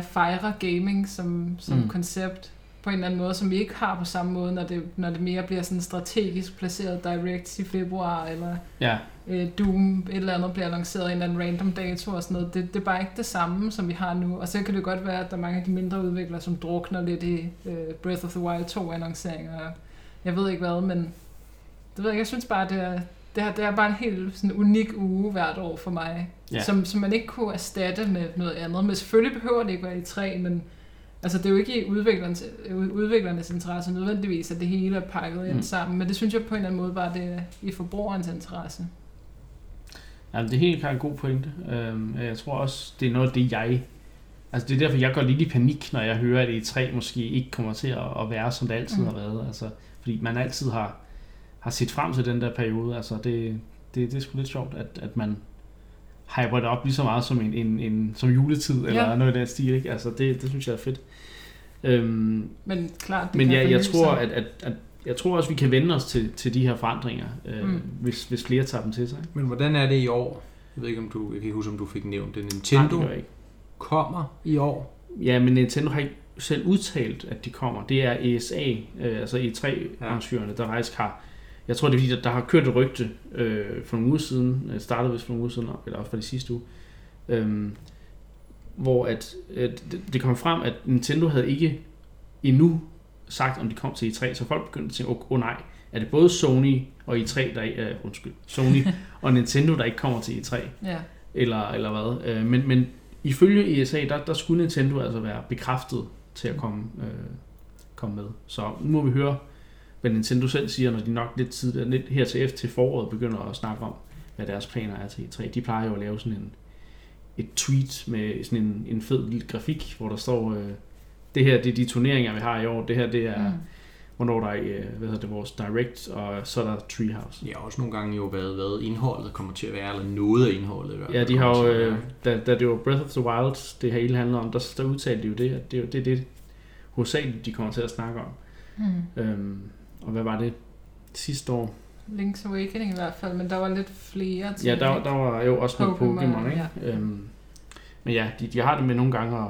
fejre gaming som koncept på en eller anden måde, som vi ikke har på samme måde, når det mere bliver sådan strategisk placeret Direct i februar, eller Doom, et eller andet bliver lanceret en eller anden random dato og sådan noget. Det er bare ikke det samme, som vi har nu. Og så kan det godt være, at der er mange af de mindre udviklere, som drukner lidt i Breath of the Wild 2-annonceringer. Jeg ved ikke hvad, men det ved jeg. Jeg synes bare, det er bare en helt sådan unik uge hvert år for mig, som man ikke kunne erstatte med noget andet. Men selvfølgelig behøver det ikke være i E3, men altså, det er jo ikke i udviklernes interesse nødvendigvis, at det hele er pakket ind sammen. Men det synes jeg på en eller anden måde var det i forbrugerens interesse. Jamen, det er helt klart en god pointe. Jeg tror også, det er noget af det, altså, det er derfor, jeg går lidt i panik, når jeg hører, at E3 måske ikke kommer til at være, som det altid har været. Altså, fordi man altid har set frem til den der periode, altså det er sgu lidt sjovt, at man hyper det op lige så meget som en som juletid, eller noget i den stil, ikke? Altså det synes jeg er fedt. Men klart, det men kan jeg tror, at jeg tror også, vi kan vende os til de her forandringer, hvis flere tager dem til sig. Men hvordan er det i år? Jeg ved ikke, jeg kan huske, om du fik nævnt det. Nintendo kommer i år. Ja, men Nintendo har ikke selv udtalt, at de kommer. Det er ESA, altså E3-arrangørerne, der faktisk har... Jeg tror, det er fordi, der har kørt et rygte for nogle uger siden, startede vist for nogle uger siden, eller også fra de sidste uge, hvor at det kom frem, at Nintendo havde ikke endnu sagt, om de kom til E3, så folk begyndte at tænke, nej, er det både Sony og E3, Sony og Nintendo, der ikke kommer til E3, eller hvad. Men ifølge ESA, der skulle Nintendo altså være bekræftet til at komme med. Så nu må vi høre, hvad Nintendo selv siger, når de nok lidt her til foråret begynder at snakke om, hvad deres planer er til E3. De plejer jo at lave sådan et tweet med sådan en fed lille grafik, hvor der står, det her det er de turneringer, vi har i år, det her det er, hvornår der er vores Direct, og så er der Treehouse. Ja, også nogle gange jo, hvad indholdet kommer til at være, eller noget af indholdet i hvert fald. Ja, de har jo, da det var Breath of the Wild, det hele handlede om, der udtalte de jo det, at det er jo det hovedsageligt, de kommer til at snakke om. Og hvad var det sidste år? Link's Awakening i hvert fald, men der var lidt flere ting. Ja, der var jo også noget Pokémon, ikke? Ja. Men ja, de har det med nogle gange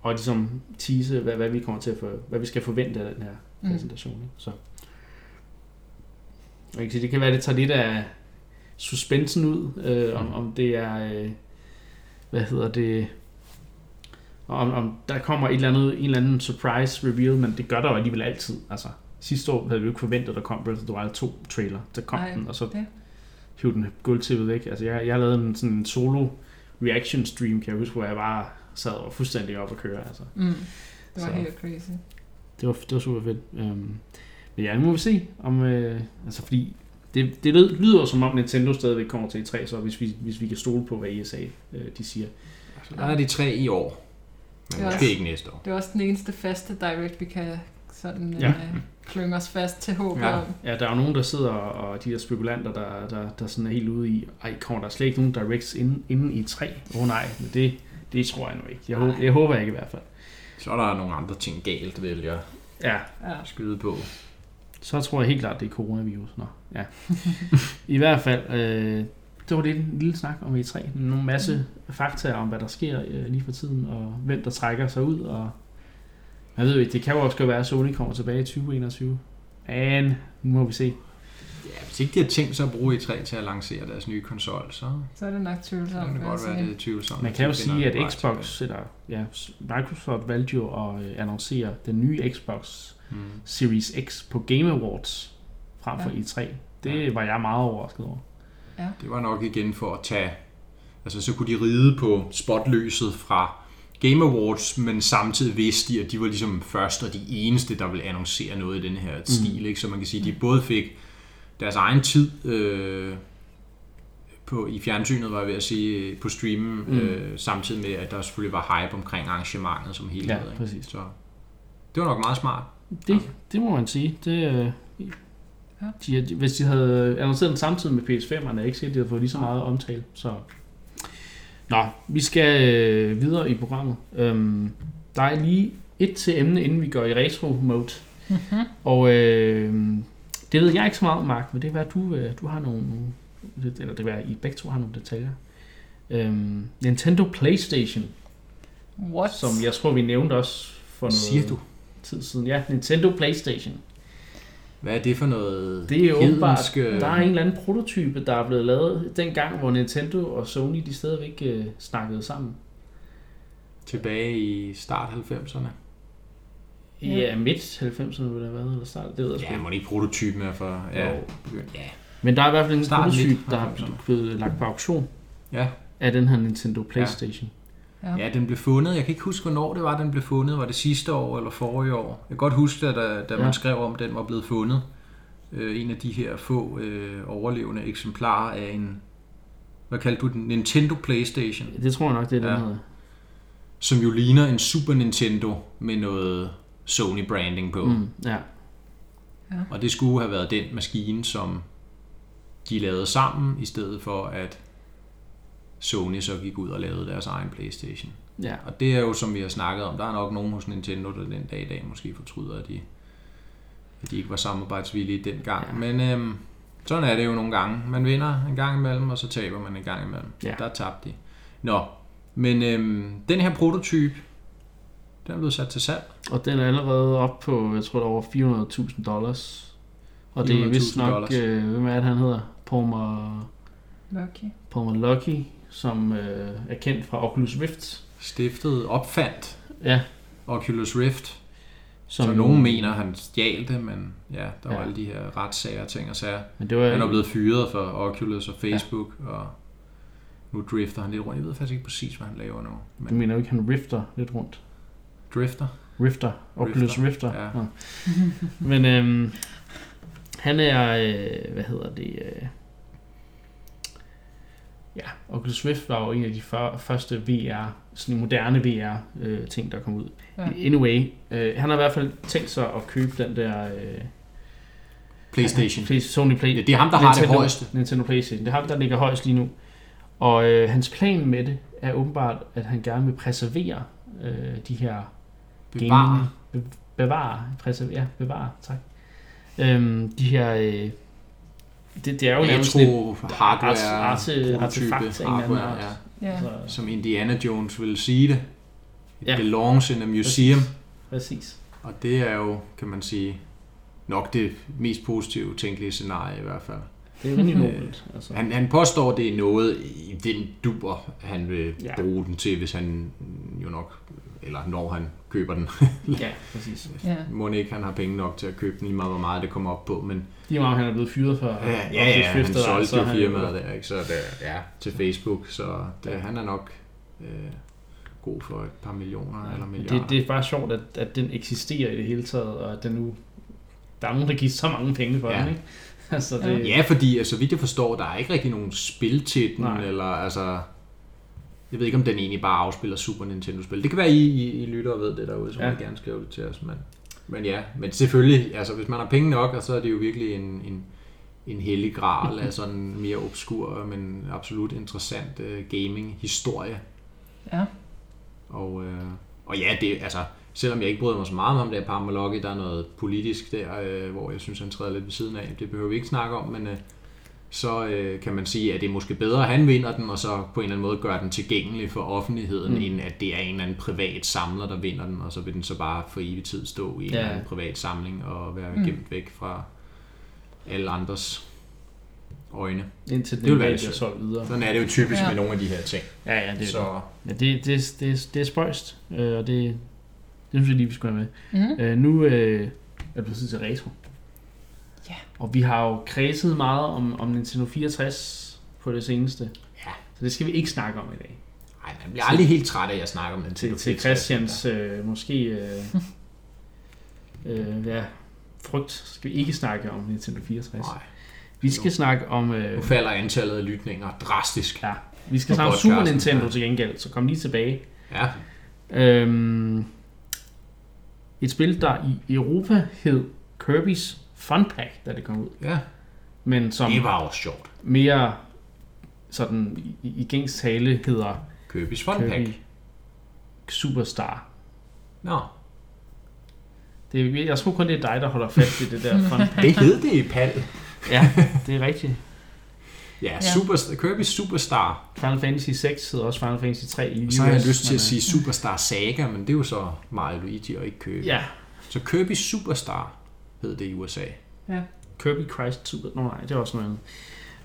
og ligesom tease, hvad vi skal forvente af den her præsentation. Ikke? Så. Jeg kan sige, det kan være, at det tager lidt af suspensen ud, om det er, om der kommer en eller anden surprise reveal, men det gør der jo alligevel altid, altså. Sidste år havde vi jo ikke forventet, at der kom Breath of the Wild 2-trailer. Der kom den, og så hævde den gulvtippet væk. Altså, jeg lavede sådan en solo-reaction-stream, kan jeg huske, hvor jeg bare sad og fuldstændig op og køre. Altså. Det var helt crazy. Det var super fedt. Men ja, nu må vi se, om... altså, fordi Det lyder som om Nintendo stadigvæk kommer til E3, så hvis vi kan stole på, hvad ESA de siger. Så der er de 3 i år, men måske ikke næste år. Det er også den eneste faste direct, vi kan sådan klynge os fast til håbet om. Ja, der er jo nogen, der sidder, og de der spekulanter, der sådan er helt ude i, kommer der slet ikke nogen directs inden E3? Åh nej, men det tror jeg nu ikke. Jeg håber ikke i hvert fald. Så er der nogle andre ting galt, vil jeg skyde på. Så tror jeg helt klart, det er coronavirus. Nå, ja. I hvert fald, det var det en lille snak om E3. Nogle masse fakta om, hvad der sker lige for tiden, og hvem der trækker sig ud. Og jeg ved ikke, det kan jo også godt være, at Sony kommer tilbage i 2021. Men nu må vi se. Ja, hvis ikke de har tænkt sig at bruge E3 til at lancere deres nye konsol, så er det nok tvivlsomt. Det kan godt være, det er tvivlsomt. Man kan jo sige, at Xbox eller Microsoft valgte jo at annoncere den nye Xbox Series X på Game Awards frem for E3. Det var jeg meget overrasket over. Ja. Det var nok igen for at tage... Altså, så kunne de ride på spotløset fra Game Awards, men samtidig vidste de, at de var ligesom først og de eneste, der ville annoncere noget i den her stil. Ikke? Så man kan sige, at de både fik deres egen tid i fjernsynet, var jeg ved at sige, på streamen, samtidig med, at der selvfølgelig var hype omkring arrangementet som helhed. Ja, præcis. Så det var nok meget smart. Det må man sige. Hvis de havde annonceret den samtidig med PS5, man er ikke set, at de havde fået lige så meget omtale. Så. Nå, vi skal videre i programmet. Der er lige et til emne, inden vi går i retro-mode. Mm-hmm. Og det ved jeg ikke så meget om, Mark, men det kan være, at du har nogle... Eller det kan være, at I begge to har nogle detaljer. Nintendo PlayStation. What? Som jeg tror, vi nævnte også for noget... Siger du? Tid siden. Ja, Nintendo PlayStation. Hvad er det for noget? Det er jo åbenbart, der er en eller anden prototype, der er blevet lavet dengang, hvor Nintendo og Sony, de stadigvæk snakkede sammen. Tilbage i start 90'erne? Ja, midt 90'erne ville det have været, eller start, det ved jeg sgu. Ja, må det ikke prototypen er for... Ja. Men der er i hvert fald en prototype, der er blevet lagt på auktion af den her Nintendo PlayStation. Ja, den blev fundet. Jeg kan ikke huske, hvornår det var, den blev fundet. Var det sidste år eller forrige år? Jeg kan godt huske, at da man skrev om, den var blevet fundet. En af de her få overlevende eksemplarer af en... Hvad kaldte du den? Nintendo PlayStation? Det tror jeg nok, det er den hedder. Som jo ligner en Super Nintendo med noget Sony-branding på. Og det skulle have været den maskine, som de lavede sammen, i stedet for at... Sony så gik ud og lavede deres egen PlayStation. Ja. Og det er jo, som vi har snakket om, der er nok nogen hos Nintendo, der den dag i dag måske fortryder, at de ikke var samarbejdsvillige dengang. Ja. Men sådan er det jo nogle gange. Man vinder en gang imellem, og så taber man en gang imellem. Ja. Der tabte de. Nå, men den her prototype, den er blevet sat til salg. Og den er allerede op på, jeg tror, der over $400,000. Og det er vist nok, hvem er det, han hedder? Palmer Lucky. Som er kendt fra Oculus Rift. Opfandt Oculus Rift. Så nogen mener, han stjal det, men der var alle de her retssager ting og sager. Men det var han er blevet fyret for Oculus og Facebook, og nu drifter han lidt rundt. Jeg ved faktisk ikke præcis, hvad han laver nu. Men... Du mener jo ikke, han rifter lidt rundt? Drifter. Oculus Rifter. Ja. Ja. Men han er, Oculus Rift var jo en af de første VR, sådan moderne VR-ting, der kom ud. Ja. Anyway, han har i hvert fald tænkt sig at købe den der... PlayStation. Sony PlayStation. Det er ham, der har det højeste. Nintendo PlayStation. Det er ham, der ligger højst lige nu. Og hans plan med det er åbenbart, at han gerne vil preservere de her... Bevare. Tak. De her... Det er jo retro hardware artefakt af en eller anden art. Ja. Som Indiana Jones ville sige det. It belongs in a museum. Præcis. Og det er jo, kan man sige, nok det mest positive tænkelige scenarie i hvert fald. Det er rimelig nobelt. Altså. Han påstår, det er noget i den duber, han vil bruge den til, hvis han jo nok, eller når han køber den. Ja, præcis. Må ikke, han har penge nok til at købe den, lige meget hvor meget det kommer op på, men... Lige meget, han er blevet fyret for... han solgte jo firmaet der, ikke? Så det, til Facebook, så det, han er nok god for et par millioner eller milliarder. Det er bare sjovt, at den eksisterer i det hele taget, og at den nu... Der er nogen, der giver så mange penge for den, ikke? Altså, det... Ja, fordi så altså, vidt jeg forstår, der er ikke rigtig nogen spil til den. Nej. Eller altså... Jeg ved ikke, om den egentlig bare afspiller Super Nintendo-spil. Det kan være, I lytter og ved det derude, så må jeg gerne skrive det til os. Men ja, men selvfølgelig, altså hvis man har penge nok, så er det jo virkelig en hellig graal af sådan mere obskur, men absolut interessant gaming-historie. Ja. Og ja, det, altså, selvom jeg ikke bryder mig så meget om det her Parmaloggi, der er noget politisk der, hvor jeg synes, han træder lidt ved siden af. Det behøver vi ikke snakke om, men... så kan man sige, at det er måske bedre, at han vinder den, og så på en eller anden måde gør den tilgængelig for offentligheden, end at det er en eller anden privat samler, der vinder den, og så vil den så bare for evig tid stå i en eller anden privat samling og være gemt væk fra alle andres øjne. Indtil den bliver solgt videre. Sådan er det jo typisk med nogle af de her ting. Ja, det er så... ja, det er spøjst, og det synes jeg lige, vi skulle have med. Nu er det pludselig til retro. Ja. Og vi har jo kredset meget om Nintendo 64 på det seneste. Ja. Så det skal vi ikke snakke om i dag. Nej, man bliver aldrig helt træt af at snakke om Nintendo 64. Til Christians måske frygt skal vi ikke snakke om Nintendo 64. Nej. Vi skal snakke om... nu falder antallet af lytninger drastisk. Ja. Vi skal snakke om Super Nintendo til gengæld, så kom lige tilbage. Ja. Et spil, der i Europa hed Kirby's Fun Pak, da det kom ud. Ja. Men som det var også sjovt. Mere sådan i gængs tale hedder Kirby's Fun Pak. Kirby Superstar. Nå. Jeg tror kun, det er dig, der holder fast i det der Fun Pak. Det hed det i PAL. Ja, det er rigtigt. Ja, Superstar, Kirby Superstar. Final Fantasy 6 hedder også Final Fantasy 3 i US. Så har jeg lyst til at sige Superstar Saga, men det er jo så Mario Luigi og ikke Kirby. Ja. Så Kirby Superstar hed det i USA. Ja. Kirby Christ Super... nej, det er også noget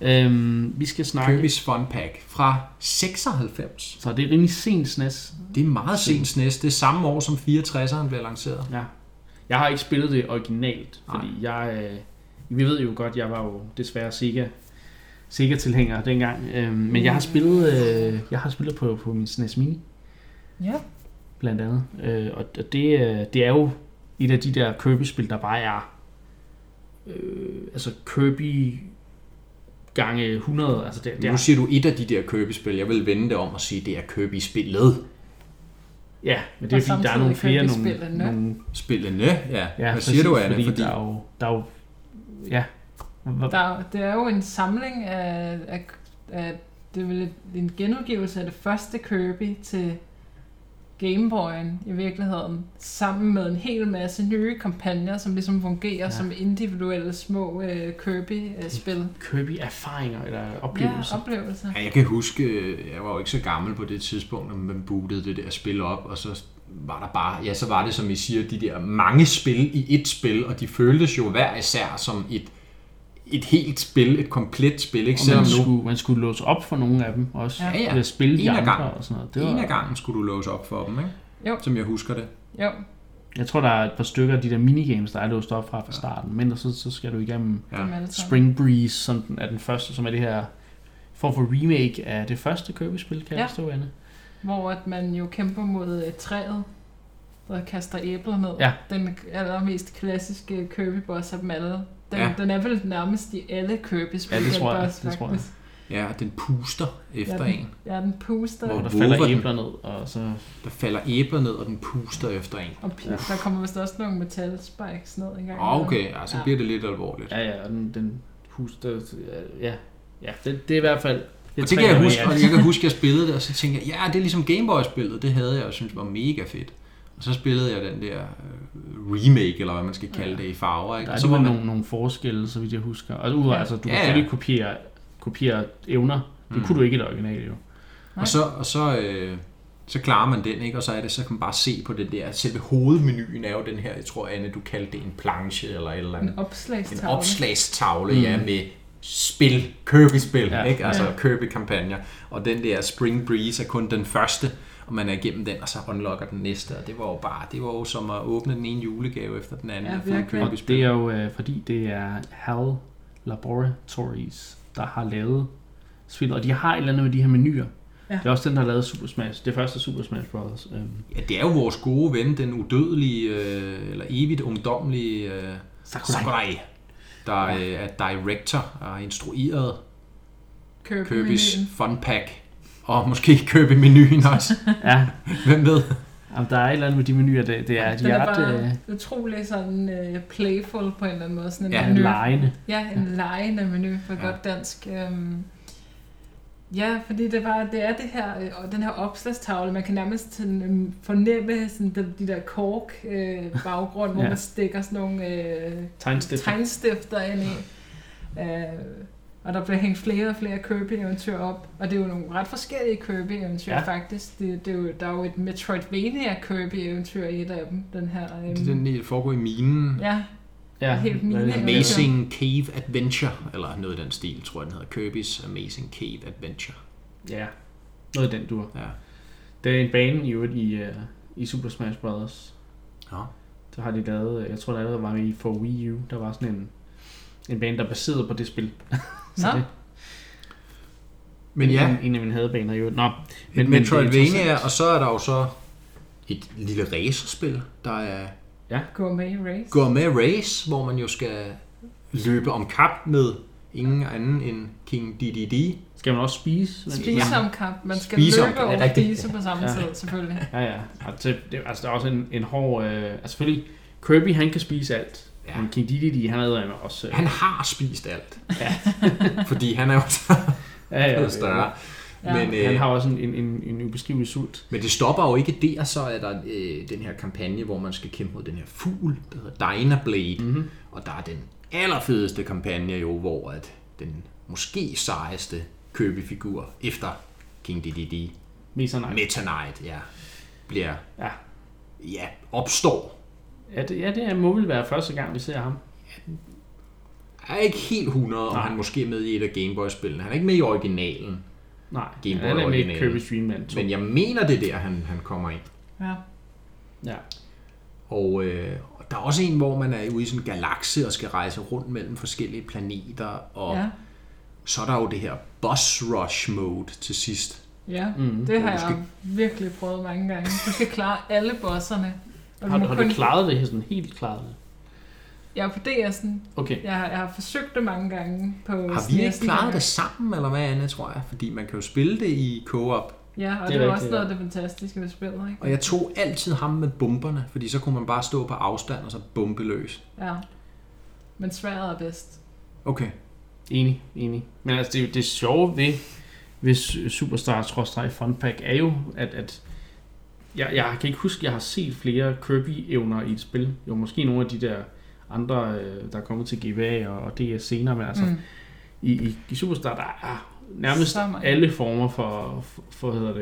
andet. Vi skal snakke... Kirby's Fun Pak fra 96. Så det er rimelig sent SNES. Det er meget sent SNES. Det er samme år, som 64'eren blev lanceret. Ja. Jeg har ikke spillet det originalt, fordi jeg... vi ved jo godt, jeg var jo desværre Sega-tilhænger dengang. Men jeg har spillet, på min SNES Mini. Ja. Blandt andet. Og det er jo... et af de der Kirby-spil, der bare er altså Kirby gange 100. Altså det nu siger du et af de der Kirby-spil. Jeg vil vende det om og sige, det er Kirby-spillet. Ja, men det er fordi, der er nogle flere... nogle spillende, ja. Ja, hvad siger du, Anne? Fordi der er jo... Ja. Det er jo en samling af det er vel en genudgivelse af det første Kirby til... Gameboyen i virkeligheden, sammen med en hel masse nye kampagner, som ligesom fungerer som individuelle små Kirby-spil. Kirby-erfaringer eller oplevelser. Ja, oplevelser. Ja, jeg kan huske, jeg var jo ikke så gammel på det tidspunkt, når man bootede det der spil op, og så var der bare, ja, så var det, som I siger, de der mange spil i et spil, og de føltes jo hver især som et helt spil, et komplet spil, ikke? Man skulle låse op for nogle af dem også. Ja, ja. Spille de andre og sådan noget. Det var... En af gangen skulle du låse op for dem, ikke? Jo. Som jeg husker det. Jo. Jeg tror, der er et par stykker af de der minigames, der er låst op fra starten, men så skal du igennem Spring Breeze, som er den første, som er det her form for remake af det første Kirby-spil, kan jeg forstå, Anne? Hvor at man jo kæmper mod træet, der kaster æbler ned. Ja. Den allermest klassiske Kirby-boss af dem alle. Den er vel nærmest i alle Kirby-spil. Ja, det tror jeg. Ja, den puster efter en. Ja, den puster. Hvor der falder æbler ned, og så... Der falder æbler ned, og den puster efter en. Og der kommer vist også nogle metal-spikes ned engang. Okay, så altså bliver det lidt alvorligt. Ja, og den puster... Ja, det er i hvert fald... Og det kan jeg huske, og jeg kan huske, at jeg spillede det, og så tænkte jeg, det er ligesom Game Boy-spillet, det havde jeg, og synes var mega fedt. Og så spillede jeg den der remake, eller hvad man skal kalde det, i farver. Ikke? Der er så var nogle forskelle, så vidt jeg husker. Og altså, du kan selvfølgelig kopiere evner. Det kunne du ikke i det originale, jo. Og så klarer man den, ikke? Og så er det, så kan man bare se på det der. Selve hovedmenuen er jo den her, jeg tror, Anne, du kaldte det en planche, eller et eller andet. En opslagstavle. En opslagstavle, med spil. Kirby-spil, ikke? Altså Kirby-kampagner. Og den der Spring Breeze er kun den første, og man er igennem den, og så unlocker den næste, og det var jo som at åbne den ene julegave efter den anden. Og det er jo, fordi det er HAL Laboratories, der har lavet spil, og de har et eller andet med de her menuer. Ja. Det er også den, der har lavet Super Smash, det første Super Smash Bros. Ja, det er jo vores gode ven, den udødelige, eller evigt ungdommelige Sakurai. der er director og instrueret Kirby's Fun Pak. Og måske købe menuen også. Ja. Hvem ved? Jamen, der er et eller andet med de menuer, det er. De er bare utrolig sådan playful på en eller anden måde. Sådan en menu. Legende. Ja, en legende menu for godt dansk. Ja, fordi det er det her, og den her opslagstavle, man kan nærmest fornemme sådan de der kork baggrund, hvor man stikker sådan nogle tegnstifter ind i. Og der bliver hængt flere og flere Kirby-eventyr op, og det er jo nogle ret forskellige Kirby-eventyr faktisk. Der er jo et Metroidvania-Kirby-eventyr i et af dem, den her. Det er den, der foregår i minen. Ja, helt mine. Amazing Cave Adventure, eller noget i den stil, tror jeg den hedder. Kirby's Amazing Cave Adventure. Ja, noget i den dur. Ja. Der er en bane i Super Smash Bros. Ja. Der har de lavet, jeg tror der allerede var i for Wii U, der var sådan en bane, der er baseret på det spil. Så det. Men en af mine hadebaner jo. Nå, men Metroidvania, og så er der jo så et lille racerspil, der er Gourmet Race, hvor man jo skal løbe om kap med ingen anden end King Dedede. Skal man også spise om kap? Man skal løbe og spise på samme tid, selvfølgelig. Ja. Altså, der er også en hård... selvfølgelig, Kirby, han kan spise alt. Ja. Men King Dedede, han er også... Han har spist alt. Ja. Fordi han er jo større. Ja. Ja. Men, han har også en ubeskrivelig sult. Men det stopper jo ikke der, så er der den her kampagne, hvor man skal kæmpe mod den her fugl, der hedder Dynablade. Mm-hmm. Og der er den allerfedeste kampagne jo, hvor at den måske sejeste købefigur efter King Dedede, Meta Knight, opstår. Det må vel være første gang, vi ser ham. Ja. Jeg er ikke helt 100, om han måske er med i et af Game Boy-spillene. Han er ikke med i originalen. Nej, Game Boy er ikke Kirby's Dream Land 2. Men jeg mener, det er der, han kommer ind. Ja. Og der er også en, hvor man er ude i sådan en galakse og skal rejse rundt mellem forskellige planeter. Og så er der jo det her boss rush mode til sidst. Ja, det har jeg virkelig prøvet mange gange. Du skal klare alle bosserne. Har du klaret det? Sådan helt klaret det? Jeg er på DS'en. Okay. Jeg har forsøgt det mange gange. Har vi ikke klaret det sammen, eller hvad, Anne, tror jeg? Fordi man kan jo spille det i co-op. Ja, og det var også noget af det fantastiske ved spillet, ikke? Og jeg tog altid ham med bomberne, fordi så kunne man bare stå på afstand og så bombe løs. Ja, men sværet er bedst. Okay. Enig. Men altså, det sjove ved Superstar-Fun Pak er jo, at jeg kan ikke huske, at jeg har set flere Kirby-evner i et spil. Jo, måske nogle af de der andre, der er kommet til GBA og DS senere, men altså i Superstar, der er nærmest alle former for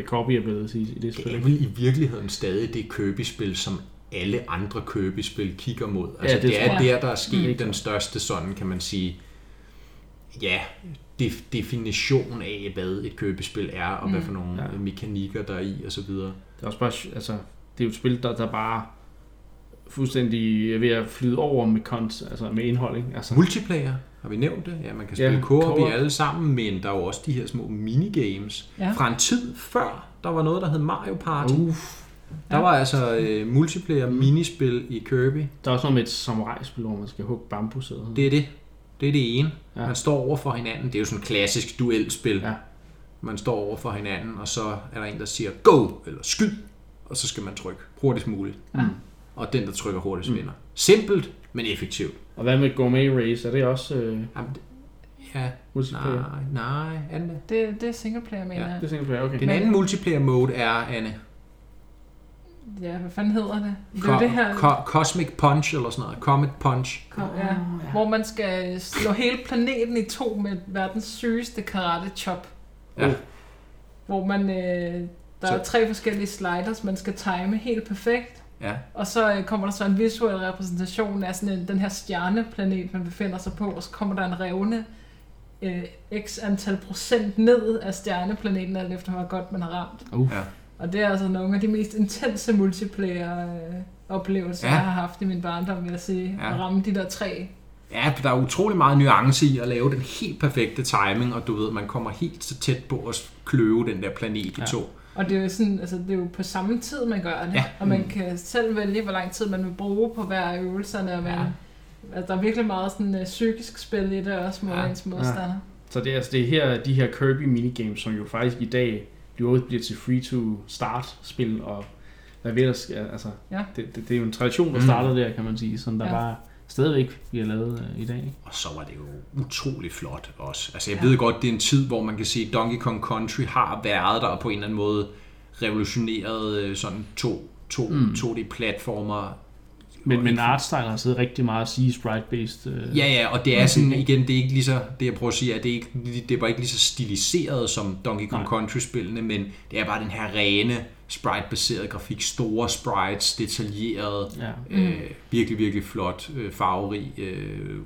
copy abilities i det spil. Det er vel i virkeligheden stadig det Kirby-spil, som alle andre Kirby-spil kigger mod. Altså, der er sket den største sådan, kan man sige, definition af, hvad et Kirby-spil er, og hvad for nogle mekanikker der er i, og så videre. Det er også bare, altså, det er jo et spil, der bare fuldstændig ved at flyde over med med indhold, ikke? Altså. Multiplayer, har vi nævnt det? Ja, man kan spille co-op i alle sammen, men der er jo også de her små minigames. Ja. Fra en tid før, der var noget, der hed Mario Party. Der var altså multiplayer minispil i Kirby. Der er også noget med et samurai-spil, hvor man skal hugge bambus. Det er det. Det er det ene. Ja. Man står over for hinanden. Det er jo sådan et klassisk duelspil. Ja. Man står over for hinanden, og så er der en, der siger go, eller skyd, og så skal man trykke hurtigst muligt. Ja. Og den, der trykker hurtigst, vinder. Simpelt, men effektivt. Og hvad med Gourmet Race? Er det også... Nej, Anne. Det er singleplayer, mener jeg. Det er singleplayer, okay. Den anden multiplayer mode er, Anne... Ja, hvad fanden hedder det? Det her... Cosmic Punch, eller sådan noget. Comet Punch. Hvor man skal slå hele planeten i to med verdens sygeste karate chop. Ja. Hvor man... der er 3 forskellige sliders, man skal time helt perfekt. Ja. Og så kommer der så en visuel repræsentation af sådan den her stjerneplanet, man befinder sig på, og så kommer der en revne x antal procent ned af stjerneplaneten, alt efter hvor godt man har ramt. Og det er altså nogle af de mest intense multiplayer-oplevelser, jeg har haft i min barndom, vil jeg sige, at ramme de der 3. Ja, der er utrolig meget nuance i at lave den helt perfekte timing, og du ved, man kommer helt så tæt på at kløve den der planet i 2. Og det er jo sådan, altså det er jo på samme tid, man gør det, og man kan selv vælge, hvor lang tid man vil bruge på hver øvelserne, og man Altså, der er virkelig meget sådan psykisk spil i det også mod ens modstander. Så det er altså det her, de her Kirby minigames, som jo faktisk i dag bliver til free-to-start-spil, og hvad ved der, altså, det er jo en tradition, der startede der, kan man sige, som der bare stadigvæk bliver lavet i dag. Og så var det jo utrolig flot også. Altså, jeg ved godt, det er en tid, hvor man kan sige, at Donkey Kong Country har været der og på en eller anden måde revolutioneret sådan 2D-platformer. Men artstyle har siddet rigtig meget at sige sprite-based. Ja, og det er sådan, igen, det er ikke lige så, det jeg prøver at sige, at det var ikke lige så stiliseret som Donkey Kong Country-spillene, men det er bare den her rene sprite-baserede grafik, store sprites, detaljeret, virkelig, virkelig flot, farverig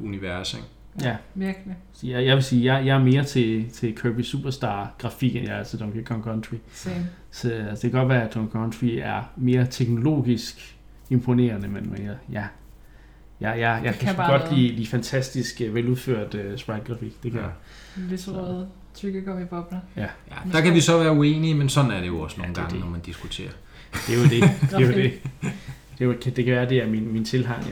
univers, ikke? Ja, virkelig. Så jeg vil sige, jeg er mere til Kirby Superstar grafik, end jeg er til Donkey Kong Country. Så altså, det kan godt være, at Donkey Kong Country er mere teknologisk imponerende, men jeg kan godt lide fantastisk veludført sprite-grafik. Det kan lyserøde tykkegummi-bobler. Ja, der kan vi så være uenige, men sådan er det jo også nogle gange, når man diskuterer. Det er jo det. Det kan være, det er min tilhang,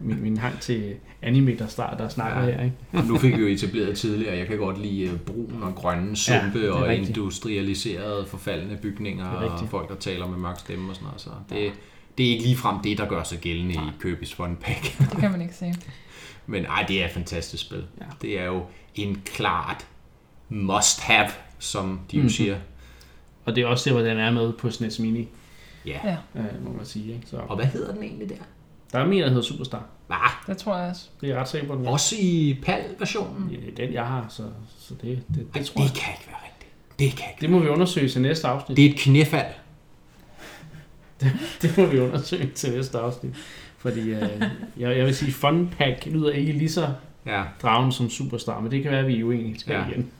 min hang til anime, der snakker her, ikke? Nu fik vi jo etableret tidligere, jeg kan godt lide brun og grønne sumpe og rigtigt. Industrialiserede forfaldende bygninger og folk, der taler med mørk stemme og sådan noget. Så det er ikke ligefrem det, der gør sig gældende i Kirby's Fun Pak. Det kan man ikke se. Men det er et fantastisk spil. Ja. Det er jo en klart must-have, som de jo siger. Og det er også det, hvordan den er med på SNES Mini. Ja. Må man sige. Ikke? Så. Og hvad hedder den egentlig der? Der er mere, der hedder Superstar. Hvad? Det tror jeg også. Det er ret sikkert. Også i PAL-versionen? Ja, den jeg har, så det tror jeg. Det kan ikke være rigtigt. Det må vi undersøge til næste afsnit. Det er et knæfald. Det må vi undersøge til næste afsnit. Fordi jeg vil sige, Fun Pak lyder ikke lige så dragen som Superstar, men det kan være, at vi er uenige igen.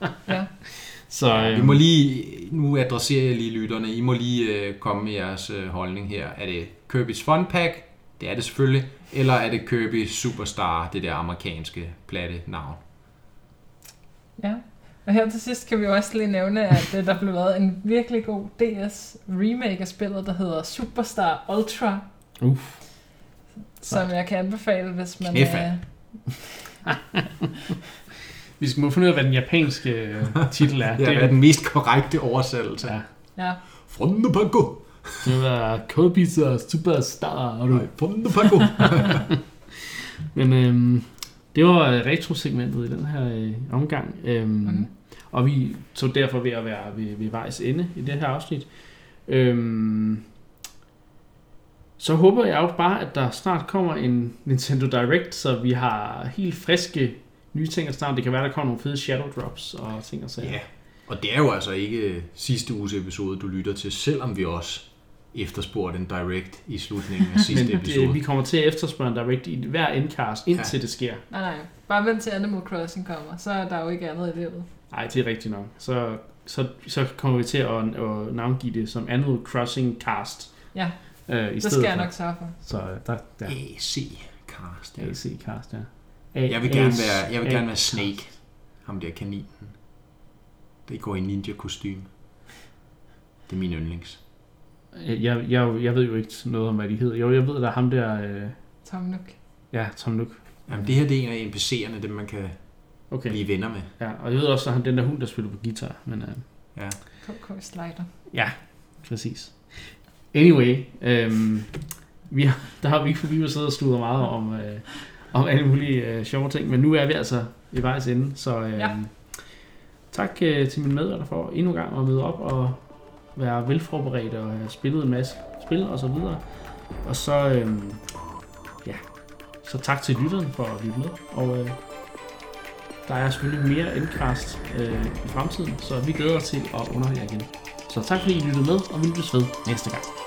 Så, vi må lige, nu adresserer jeg lige lytterne, I må lige komme med jeres holdning her. Er det Kirby's Fun Pak? Det er det selvfølgelig. Eller er det Kirby Superstar, det der amerikanske platte navn? Ja. Og her til sidst kan vi også lige nævne, at der blev lavet en virkelig god DS remake af spillet, der hedder Superstar Ultra. Som jeg kan anbefale, hvis man... Vi skal må finde ud af, hvad den japanske titel er. Det er den mest korrekte oversættelse. Ja. Thronebreaker. Det var Kirby's Superstar. Thronebreaker. Men... det var retro-segmentet i den her omgang, og vi tog derfor ved at være ved vejs ende i det her afsnit. Så håber jeg også bare, at der snart kommer en Nintendo Direct, så vi har helt friske nye ting at starte. Det kan være, der kommer nogle fede shadow drops og ting og sager. Ja, og det er jo altså ikke sidste uges episode, du lytter til, selvom vi også efterspørger den Direct i slutningen af sidste episode. Vi kommer til at efterspørge en Direct i hver endcast, indtil det sker. Nej. Bare vent til Animal Crossing kommer, så er der jo ikke andet i livet. Nej, det er rigtigt nok. Så kommer vi til at navngive det som Animal Crossing Cast. Ja, det skal jeg nok sørge for. Så der. ESA Cast, ja. Jeg vil gerne være Snake, ham der kaninen. Det går i ninja-kostyme. Det er min yndlings. Jeg ved jo ikke noget om, hvad de hedder. Jo, jeg ved, der er ham der... Tom Nook. Ja, Tom Nook. Jamen, det her det er en af NPC'erne, dem man kan blive venner med. Ja, og jeg ved også, at han den der hund, der spiller på guitar. Men, KK Slider. Ja, præcis. Anyway, der har vi ikke forbi at sidde og sludre meget om alle mulige sjove ting, men nu er vi altså i vejs ende, så tak til mine medværter for endnu en gang at møde op og være velforberedt og have spillet en masse spil og så videre. Og så, så tak til lytteren for at lytte med. Og der er selvfølgelig mere endcast i fremtiden, så vi glæder os til at underholde jer igen. Så tak fordi I lyttede med, og vi lyttes ved næste gang.